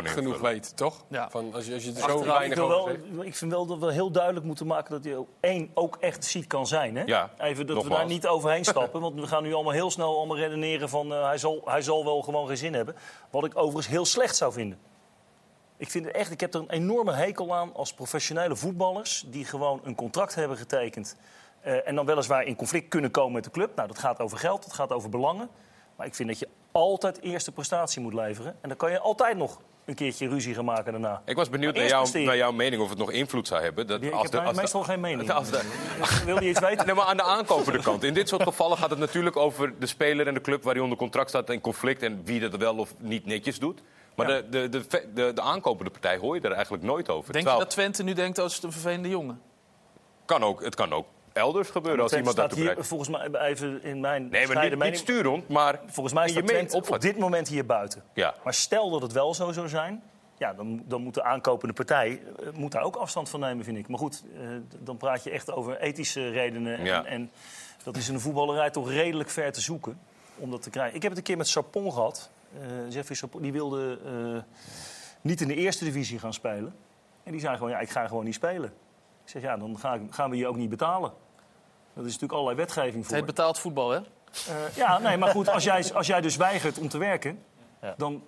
genoeg weet, toch? Ja. Van, als je er zo weinig over zegt. Ik vind wel dat we heel duidelijk moeten maken dat hij ook echt ziek kan zijn. Hè? Ja, even dat we daar niet overheen stappen. Want we gaan nu allemaal heel snel redeneren van hij zal wel gewoon geen zin hebben. Wat ik overigens heel slecht zou vinden. Ik heb er een enorme hekel aan als professionele voetballers die gewoon een contract hebben getekend. En dan weliswaar in conflict kunnen komen met de club. Nou, dat gaat over geld, dat gaat over belangen. Maar ik vind dat je altijd eerst de prestatie moet leveren. En dan kan je altijd nog een keertje ruzie gaan maken daarna. Ik was benieuwd naar jouw mening of het nog invloed zou hebben. Dat, als ik heb meestal geen mening. Wil je iets weten? Nee, maar aan de aankopende kant. In dit soort gevallen gaat het natuurlijk over de speler en de club waar hij onder contract staat en conflict en wie dat wel of niet netjes doet. Maar ja, de aankopende partij hoor je er eigenlijk nooit over. Denk je dat Twente nu denkt, als het een vervelende jongen? Kan ook, het kan ook elders gebeuren als iemand dat doet. Volgens mij even in mijn niet sturend, maar volgens mij staat Twente op dit moment hier buiten. Ja. Maar stel dat het wel zo zou zijn, ja, dan moet de aankopende partij moet daar ook afstand van nemen, vind ik. Maar goed, dan praat je echt over ethische redenen en dat is in de voetballerij toch redelijk ver te zoeken om dat te krijgen. Ik heb het een keer met Sarpong gehad. Jeffrey Sarpong, die wilde niet in de eerste divisie gaan spelen. En die zei gewoon, ja, ik ga gewoon niet spelen. Ik zeg, ja, dan gaan we je ook niet betalen. Dat is natuurlijk allerlei wetgeving voor. Het heet betaald voetbal, hè? Maar goed, als jij dus weigert om te werken, dan...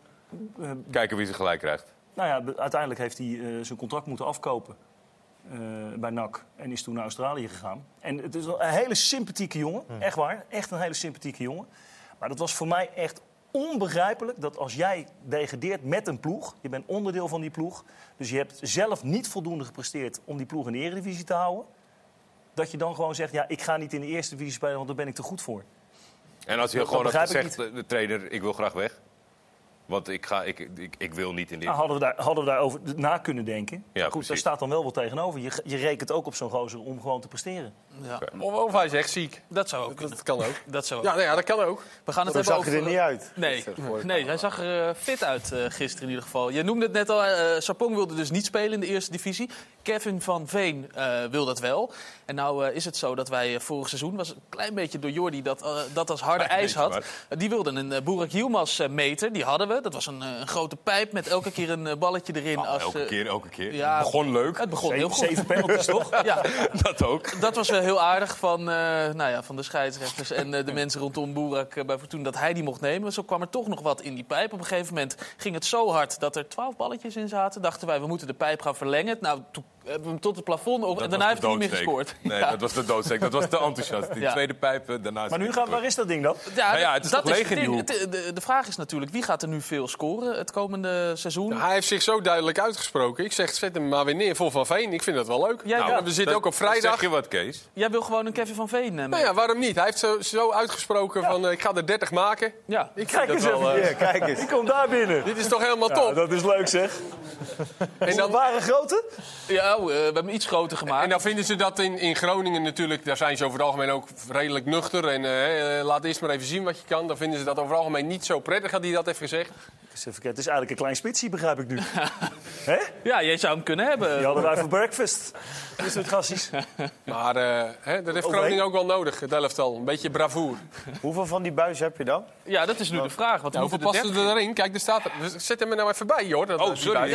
kijken wie ze gelijk krijgt. Nou ja, uiteindelijk heeft hij zijn contract moeten afkopen bij NAC. En is toen naar Australië gegaan. En het is een hele sympathieke jongen, echt waar. Echt een hele sympathieke jongen. Maar dat was voor mij echt onbegrijpelijk dat als jij degradeert met een ploeg, je bent onderdeel van die ploeg, dus je hebt zelf niet voldoende gepresteerd om die ploeg in de Eredivisie te houden, dat je dan gewoon zegt, ja, ik ga niet in de Eerste Divisie spelen, want daar ben ik te goed voor. En als je gewoon zegt, de trainer, ik wil graag weg, want ik wil niet in de... Nou, hadden we daar over na kunnen denken. Ja, goed, daar staat dan wel wat tegenover. Je rekent ook op zo'n gozer om gewoon te presteren. Ja. Of hij zegt ziek. Dat zou ook. Dat kan ook. Dat zou ook. Ja, dat kan ook. We gaan het hebben zag over... er niet uit. Nee, hij zag er fit uit gisteren in ieder geval. Je noemde het net al, Sarpong wilde dus niet spelen in de Eerste Divisie. Kevin van Veen wil dat wel. En nou is het zo dat wij vorig seizoen, was een klein beetje door Jordi dat als harde ijs had. Die wilden een Burak Yilmaz meter, die hadden we. Dat was een grote pijp met elke keer een balletje erin. Nou, als, elke keer. Ja, het begon leuk. Het begon heel goed. 7 penalties, toch? Ja. Dat ook. Dat was wel heel aardig van de scheidsrechters en de mensen rondom Boerak bij Fortuna, dat hij die mocht nemen. Zo kwam er toch nog wat in die pijp. Op een gegeven moment ging het zo hard dat er 12 balletjes in zaten. Dachten wij, we moeten de pijp gaan verlengen. Nou, toen hebben we hem tot het plafond en daarna heeft hij niet meer gescoord. Nee, ja. Dat was de doodsteek. Dat was te enthousiast. Die tweede pijp, daarna... Maar nu waar is dat ding dan? Ja, het is dat leeg in die hoek. De vraag is natuurlijk, wie gaat er nu veel scoren het komende seizoen? Nou, hij heeft zich zo duidelijk uitgesproken. Ik zeg, zet hem maar weer neer voor Van Veen. Ik vind dat wel leuk. We zitten ook op vrijdag. Zeg je wat, Kees? Jij wil gewoon een Kevin van Veen nemen. Nou ja, waarom niet? Hij heeft zo uitgesproken van, ik ga er 30 maken. Ja. Kijk eens. Ik kom daar binnen. Dit is toch helemaal top? Dat is leuk, zeg. En dan waren grote? Ja, we hebben hem iets groter gemaakt. En dan vinden ze dat in Groningen natuurlijk... Daar zijn ze over het algemeen ook redelijk nuchter. En laat eerst maar even zien wat je kan. Dan vinden ze dat over het algemeen niet zo prettig. Had hij dat even gezegd? Het is eigenlijk een klein spitsie, begrijp ik nu. Hè? Ja, jij zou hem kunnen hebben. Die hadden wij voor breakfast. Dat soort gasties. Maar dat heeft Groningen ook wel nodig, het elftal. Een beetje bravoer. Hoeveel van die buis heb je dan? Ja, dat is nu de vraag. Want hoeveel passen er erin? Kijk, er staat... Zet hem er nou even bij, hoor. Sorry.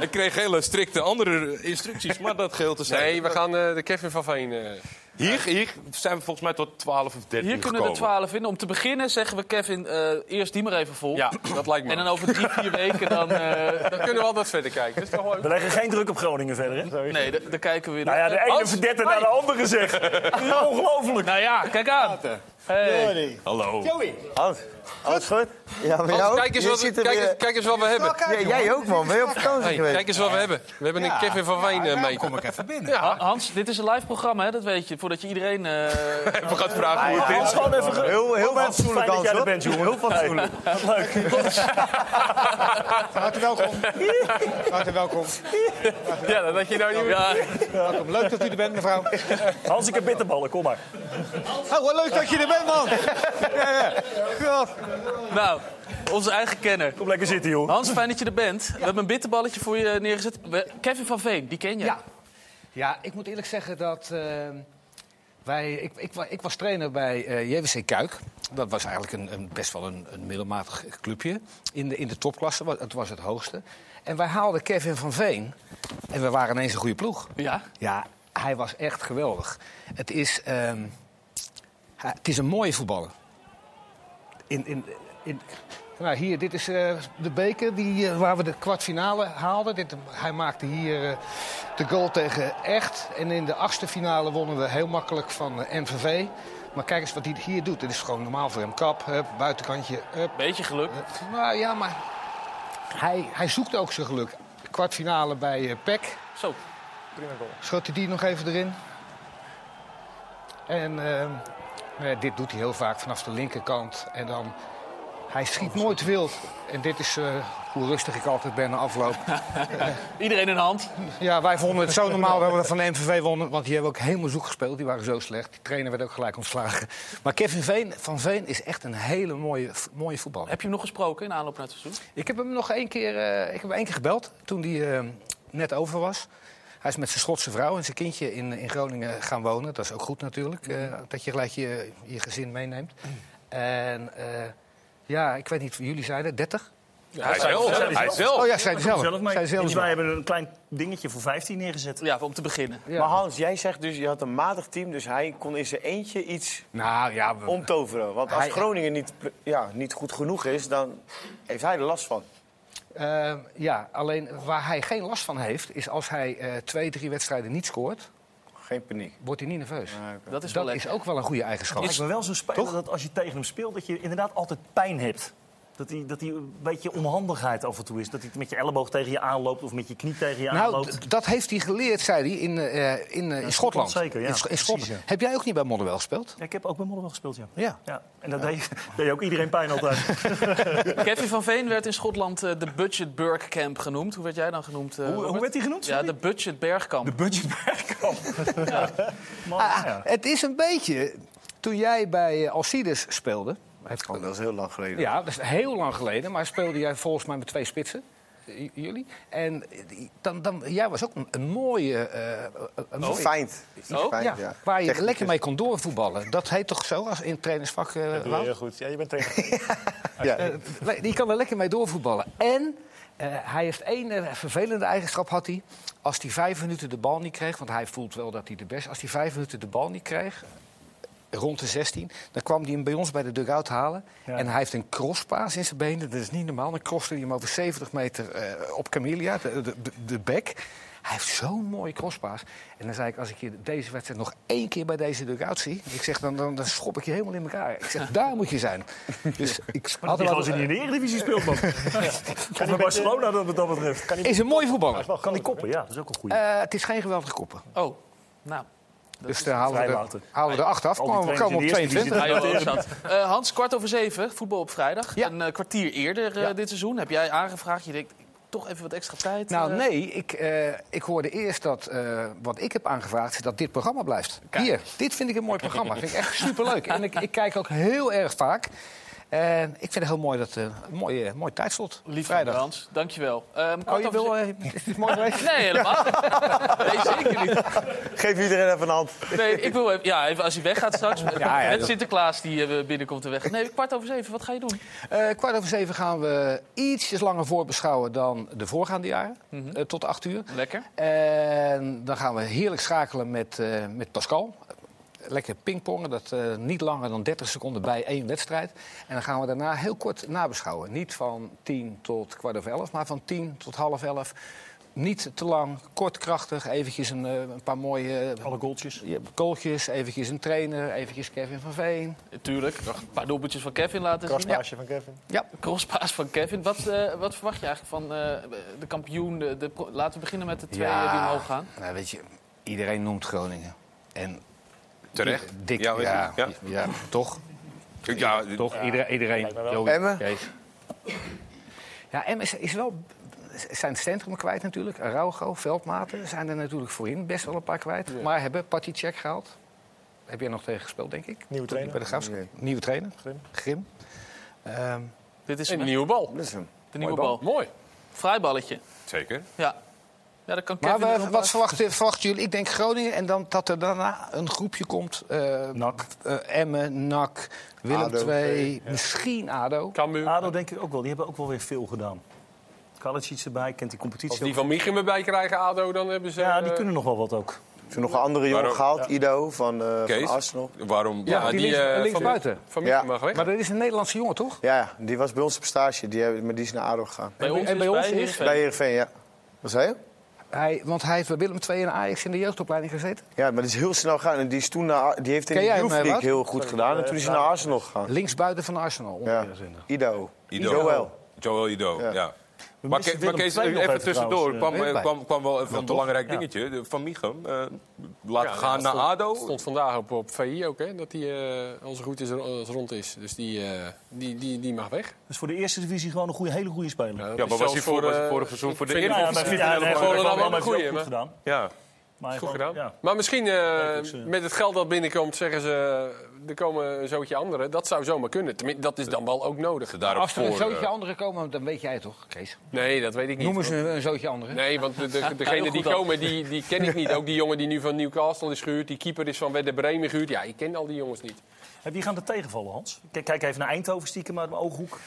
Ik kreeg hele strikte andere instructies, maar dat geheel te zijn. Nee, we gaan de Kevin van Veen... Hier zijn we volgens mij tot 12 of 13 hier kunnen gekomen. Er 12 in. Om te beginnen zeggen we, Kevin, eerst die maar even vol. Ja, dat lijkt me. En dan over 3-4 weken dan kunnen we altijd verder kijken. Dat is toch wel... We leggen geen druk op Groningen verder, hè? Nee, daar kijken we weer naar. Nou ja, de ene verdette naar de andere, zeg. Ongelooflijk. Nou ja, kijk aan. Hey. Hallo. Joey. Alles goed? Ja, maar jou? Kijk eens wat we hebben. Jij ook, man. Ben je op vakantie geweest? Kijk eens wat we hebben. We hebben een Kevin van Veen mee. Kom ik even binnen. Ja. Hans, dit is een live programma, hè? Dat weet je. Voordat je iedereen... even gaat vragen hoe het is. Gewoon even... Heel fatsoenlijk, Hans. Heel fatsoenlijk. Leuk. Hartelijk welkom. Ja, dat had je nou niet meer. Leuk dat u er bent, mevrouw. Hans, ik heb bitterballen. Kom maar. Oh, wat leuk dat je er bent. Man. Ja. Nou, onze eigen kenner. Kom lekker zitten, joh. Hans, fijn dat je er bent. We hebben een bitterballetje voor je neergezet. Kevin van Veen, die ken je. Ja, ik moet eerlijk zeggen dat... Ik was trainer bij JWC Kuik. Dat was eigenlijk best wel een middelmatig clubje in de topklasse. Het was het hoogste. En wij haalden Kevin van Veen. En we waren ineens een goede ploeg. Ja? Ja, hij was echt geweldig. Het is... het is een mooie voetballer. Nou, hier, dit is de beker waar we de kwartfinale haalden. Hij maakte hier de goal tegen Echt. En in de achtste finale wonnen we heel makkelijk van MVV. Maar kijk eens wat hij hier doet. Dit is gewoon normaal voor hem. Kap, hup, buitenkantje. Hup. Beetje geluk. Maar Hij zoekt ook zijn geluk. Kwartfinale bij PEC. Zo, prima goal. Schot hij die nog even erin. En dit doet hij heel vaak vanaf de linkerkant. En dan, hij schiet nooit wild. En dit is hoe rustig ik altijd ben na afloop. Iedereen in de hand. Ja, wij vonden het zo normaal dat we van de MVV wonnen. Want die hebben ook helemaal zoek gespeeld. Die waren zo slecht. Die trainer werd ook gelijk ontslagen. Maar Kevin van Veen is echt een hele mooie voetballer. Heb je hem nog gesproken in de aanloop naar het seizoen? Ik heb hem nog één keer gebeld toen hij net over was. Hij is met zijn Schotse vrouw en zijn kindje in Groningen gaan wonen. Dat is ook goed natuurlijk, dat je gelijk je gezin meeneemt. En ik weet niet, jullie zeiden 30? Ja, hij zelf. Oh ja, zij zelf. Wij hebben een klein dingetje voor 15 neergezet. Ja, om te beginnen. Ja. Maar Hans, jij zegt dus, je had een matig team, dus hij kon in zijn eentje iets omtoveren. Want als Groningen niet goed genoeg is, dan heeft hij er last van. Alleen waar hij geen last van heeft, is als hij 2-3 wedstrijden niet scoort. Geen paniek. Wordt hij niet nerveus. Ah, okay. Dat is ook wel een goede eigenschap. Het is wel zo'n speler dat als je tegen hem speelt, dat je inderdaad altijd pijn hebt. Dat hij een beetje onhandigheid af en toe is. Dat hij met je elleboog tegen je aanloopt of met je knie tegen je aanloopt. Dat heeft hij geleerd, zei hij, in Schotland. Zeker, ja. In Schotland. Precies, ja. Heb jij ook niet bij Modderwell gespeeld? Ja, ik heb ook bij Modderwell gespeeld, ja. En dat deed ook iedereen pijn altijd. Kevin van Veen werd in Schotland de Budget Bergkamp genoemd. Hoe werd jij dan genoemd? Hoe werd hij genoemd? Sorry? Ja, de Budget Bergkamp. De Budget Bergkamp. Ja. Ja. Het is een beetje... Toen jij bij Alcides speelde... Dat is heel lang geleden. Ja, dat is heel lang geleden. Maar speelde jij volgens mij met 2 spitsen. Jullie. En jij was ook een mooie... Fijn. Waar je lekker mee kon doorvoetballen. Dat heet toch zo als in het trainersvak? Dat doe je heel goed. Ja, je bent trainer. Die kan er lekker mee doorvoetballen. En hij heeft één vervelende eigenschap had hij. Als hij 5 minuten de bal niet kreeg... Want hij voelt wel dat hij de beste... Als hij 5 minuten de bal niet kreeg... Rond de 16. Dan kwam hij hem bij ons bij de dugout halen. Ja. En hij heeft een crosspaas in zijn benen. Dat is niet normaal. Dan crosste hij hem over 70 meter op Camilia, de bek. Hij heeft zo'n mooie crosspaas. En dan zei ik, als ik je deze wedstrijd nog één keer bij deze dugout zie... Ik zeg, dan schop ik je helemaal in elkaar. Ik zeg, daar moet je zijn. Dus ik had wel eens in de Eredivisie speelt, man. Of bij Barcelona dat betreft. Is een mooie voetballer. Kan die koppen, ja. Dat is ook een goeie. Het is geen geweldige koppen. Oh, nou... Dus daar halen we er 8 af. Komen op 22. Hans, 6:15, voetbal op vrijdag. Ja. Een kwartier eerder dit seizoen. Heb jij aangevraagd? Je denkt, toch even wat extra tijd? Nee, ik hoorde eerst dat wat ik heb aangevraagd... dat dit programma blijft. Kijk. Hier, dit vind ik een mooi programma. Vind ik echt superleuk. En ik kijk ook heel erg vaak. Ik vind het heel mooi dat mooi tijdslot. Lief vrijdag. Hans, dankjewel. Is dit mooi geweest? Nee, helemaal. Nee, zeker niet. Geef iedereen even een hand. Nee, ik wil even als hij weggaat straks. Met Sinterklaas die binnenkomt en weg. Nee, 6:15, wat ga je doen? 7:15 gaan we ietsjes langer voorbeschouwen dan de voorgaande jaren. Mm-hmm. Tot 8:00. Lekker. En dan gaan we heerlijk schakelen met Pascal. Lekker pingpongen, dat niet langer dan 30 seconden bij één wedstrijd. En dan gaan we daarna heel kort nabeschouwen. Niet van 10 tot 11:15, maar van 10 tot 11:30. Niet te lang, kort, krachtig. Eventjes een paar mooie... Alle goaltjes. Goaltjes, eventjes een trainer, eventjes Kevin van Veen. Tuurlijk, een paar doelpuntjes van Kevin laten zien. Crosspaasje van Kevin. Ja, crosspaas van Kevin. Wat verwacht je eigenlijk van de kampioen? Laten we beginnen met de 2 die omhoog gaan. Nou, weet je, iedereen noemt Groningen. En... Terecht? Dik, ja. Toch? Ja, toch? Ja. Iedereen. Emmen? Ja, Emmen is wel... zijn centrum kwijt natuurlijk. Araujo, Veldmaten zijn er natuurlijk voorin best wel een paar kwijt. Ja. Maar hebben Partycheck gehaald. Heb jij nog tegen gespeeld, denk ik? Nieuwe trainer. Bij de Graafschap. Nee. Nieuwe trainer. Grim. Dit is een nieuwe bal. Dit is een nieuwe bal. Mooi. Vrijballetje. Zeker. Ja. Ja, maar wat verwachten jullie? Ik denk Groningen en dan dat er daarna een groepje komt. NAC. Emmen, NAC, Willem II, misschien ADO. Cambuur. ADO denk ik ook wel. Die hebben ook wel weer veel gedaan. Kalletjes iets erbij, kent die competitie. Als die van Michem erbij krijgen, ADO, dan hebben ze... Ja, die kunnen nog wel wat ook. Ze nog een andere jongen gehaald, Ido, van Arsenal. Waarom? Ja, die links buiten. Maar dat is een Nederlandse jongen, toch? Ja, die was bij ons op stage. Maar die is naar ADO gegaan. Bij Heerenveen, ja. Wat zei je? Want hij heeft bij Willem II en Ajax in de jeugdopleiding gezeten. Ja, maar dat is heel snel gegaan. En die, is toen die heeft in de Youth heel goed gedaan. En toen is hij naar Arsenal gegaan. Linksbuiten van Arsenal. Ja. Ido. Joël Ido, ja. Maar Kees, even tussendoor. Er kwam wel even een belangrijk dingetje. Ja. Van Michum, gaan naar ADO. Het stond vandaag op VI ook, hè, dat hij als het goed is rond is. Dus die mag weg. Dus voor de eerste divisie gewoon een hele goede speler. Ja, maar was hij vorig seizoen voor de eerste divisie? Ja, hij heeft goed gedaan. Maar goed gedaan. Ja. Maar misschien met het geld dat binnenkomt, zeggen ze... er komen een zootje anderen. Dat zou zomaar kunnen. Dat is dan wel ook nodig. Als er een zootje anderen komen, dan weet jij toch, Kees? Nee, dat weet ik niet. Noemen ze een zootje anderen? Nee, want degene die komen, die ken ik niet. Ook die jongen die nu van Newcastle is gehuurd. Die keeper is van Werder Bremen gehuurd. Ja, ik ken al die jongens niet. En wie gaan er tegenvallen, Hans? Kijk even naar Eindhoven stiekem uit de ooghoek.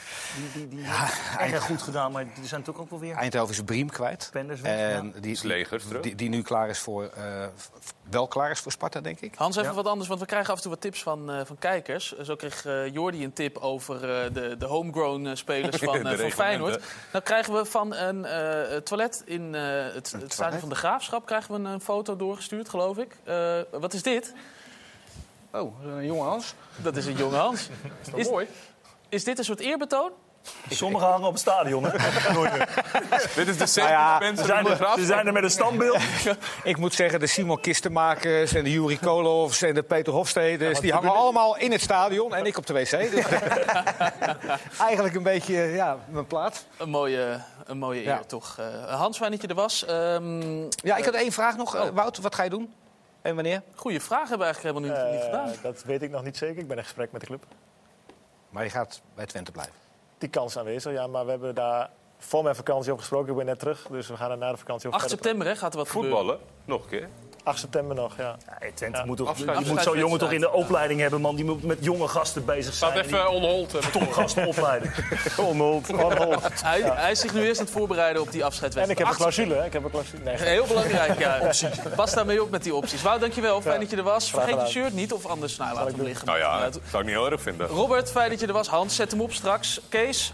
Die heeft erg goed gedaan, maar die zijn natuurlijk ook wel weer... Eindhoven is Briem kwijt. Penders die nu klaar is voor... wel klaar is voor Sparta, denk ik. Hans, even wat anders, want we krijgen af en toe wat tips van kijkers. Zo kreeg Jordi een tip over de homegrown spelers van Feyenoord. Nou krijgen we van een toilet in het stadion van de Graafschap... krijgen we een foto doorgestuurd, geloof ik. Wat is dit? Oh, een jonge Hans. Dat is een jonge Hans. Dat is mooi. Is dit een soort eerbetoon? Sommigen hangen op het stadion, hè? Nooit meer. Dit is de mensen ze zijn er met een standbeeld. Ik moet zeggen, de Simon Kistenmakers en de Juri Kolofs en de Peter Hofsteders... die hangen allemaal in het stadion en ik op de wc. Dus eigenlijk een beetje mijn plaats. Een mooie eer, toch? Hans, fijn dat je er was. Ik had één vraag nog. Wout, wat ga je doen? En wanneer? Goeie vraag hebben we eigenlijk helemaal niet gedaan. Dat weet ik nog niet zeker. Ik ben in gesprek met de club. Maar je gaat bij Twente blijven? Die kans aanwezig, ja. Maar we hebben daar voor mijn vakantie over gesproken. Ik ben net terug, dus we gaan er na de vakantie over 8 september, hè? Gaat er wat voetballen? Nog een keer. 8 september nog, ja. Twente moet toch, je moet zo'n jongen toch in de opleiding hebben, man. Die moet met jonge gasten bezig zijn. Gaat even onhold. Topgasten opleiden. Onhold. Hij is zich nu eerst aan het voorbereiden op die afscheidswedstrijd. En ik heb een clausule, hè? Heel belangrijk, ja. Pas daarmee op met die opties. Wout, dankjewel. Fijn dat je er was. Vergeet je shirt niet, of anders laat hem liggen. Nou ja, dat zou ik niet heel erg vinden. Robert, fijn dat je er was. Hans, zet hem op straks. Kees,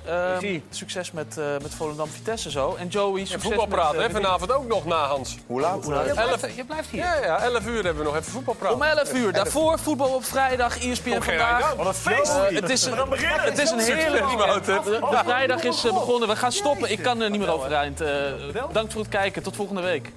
succes met Volendam-Vitesse zo. En Joey, succes met... voetbalpraat, hè? Vanavond ook nog na, Hans. Hoe laat? Je blijft hier. Ja, 11 uur hebben we nog even voetbalpraat. Om 11 uur. Daarvoor voetbal op vrijdag, ESPN vandaag. Wat een feest! Het is een heerlijk. De vrijdag is begonnen. We gaan stoppen. Ik kan er niet meer overeind. Dank voor het kijken. Tot volgende week.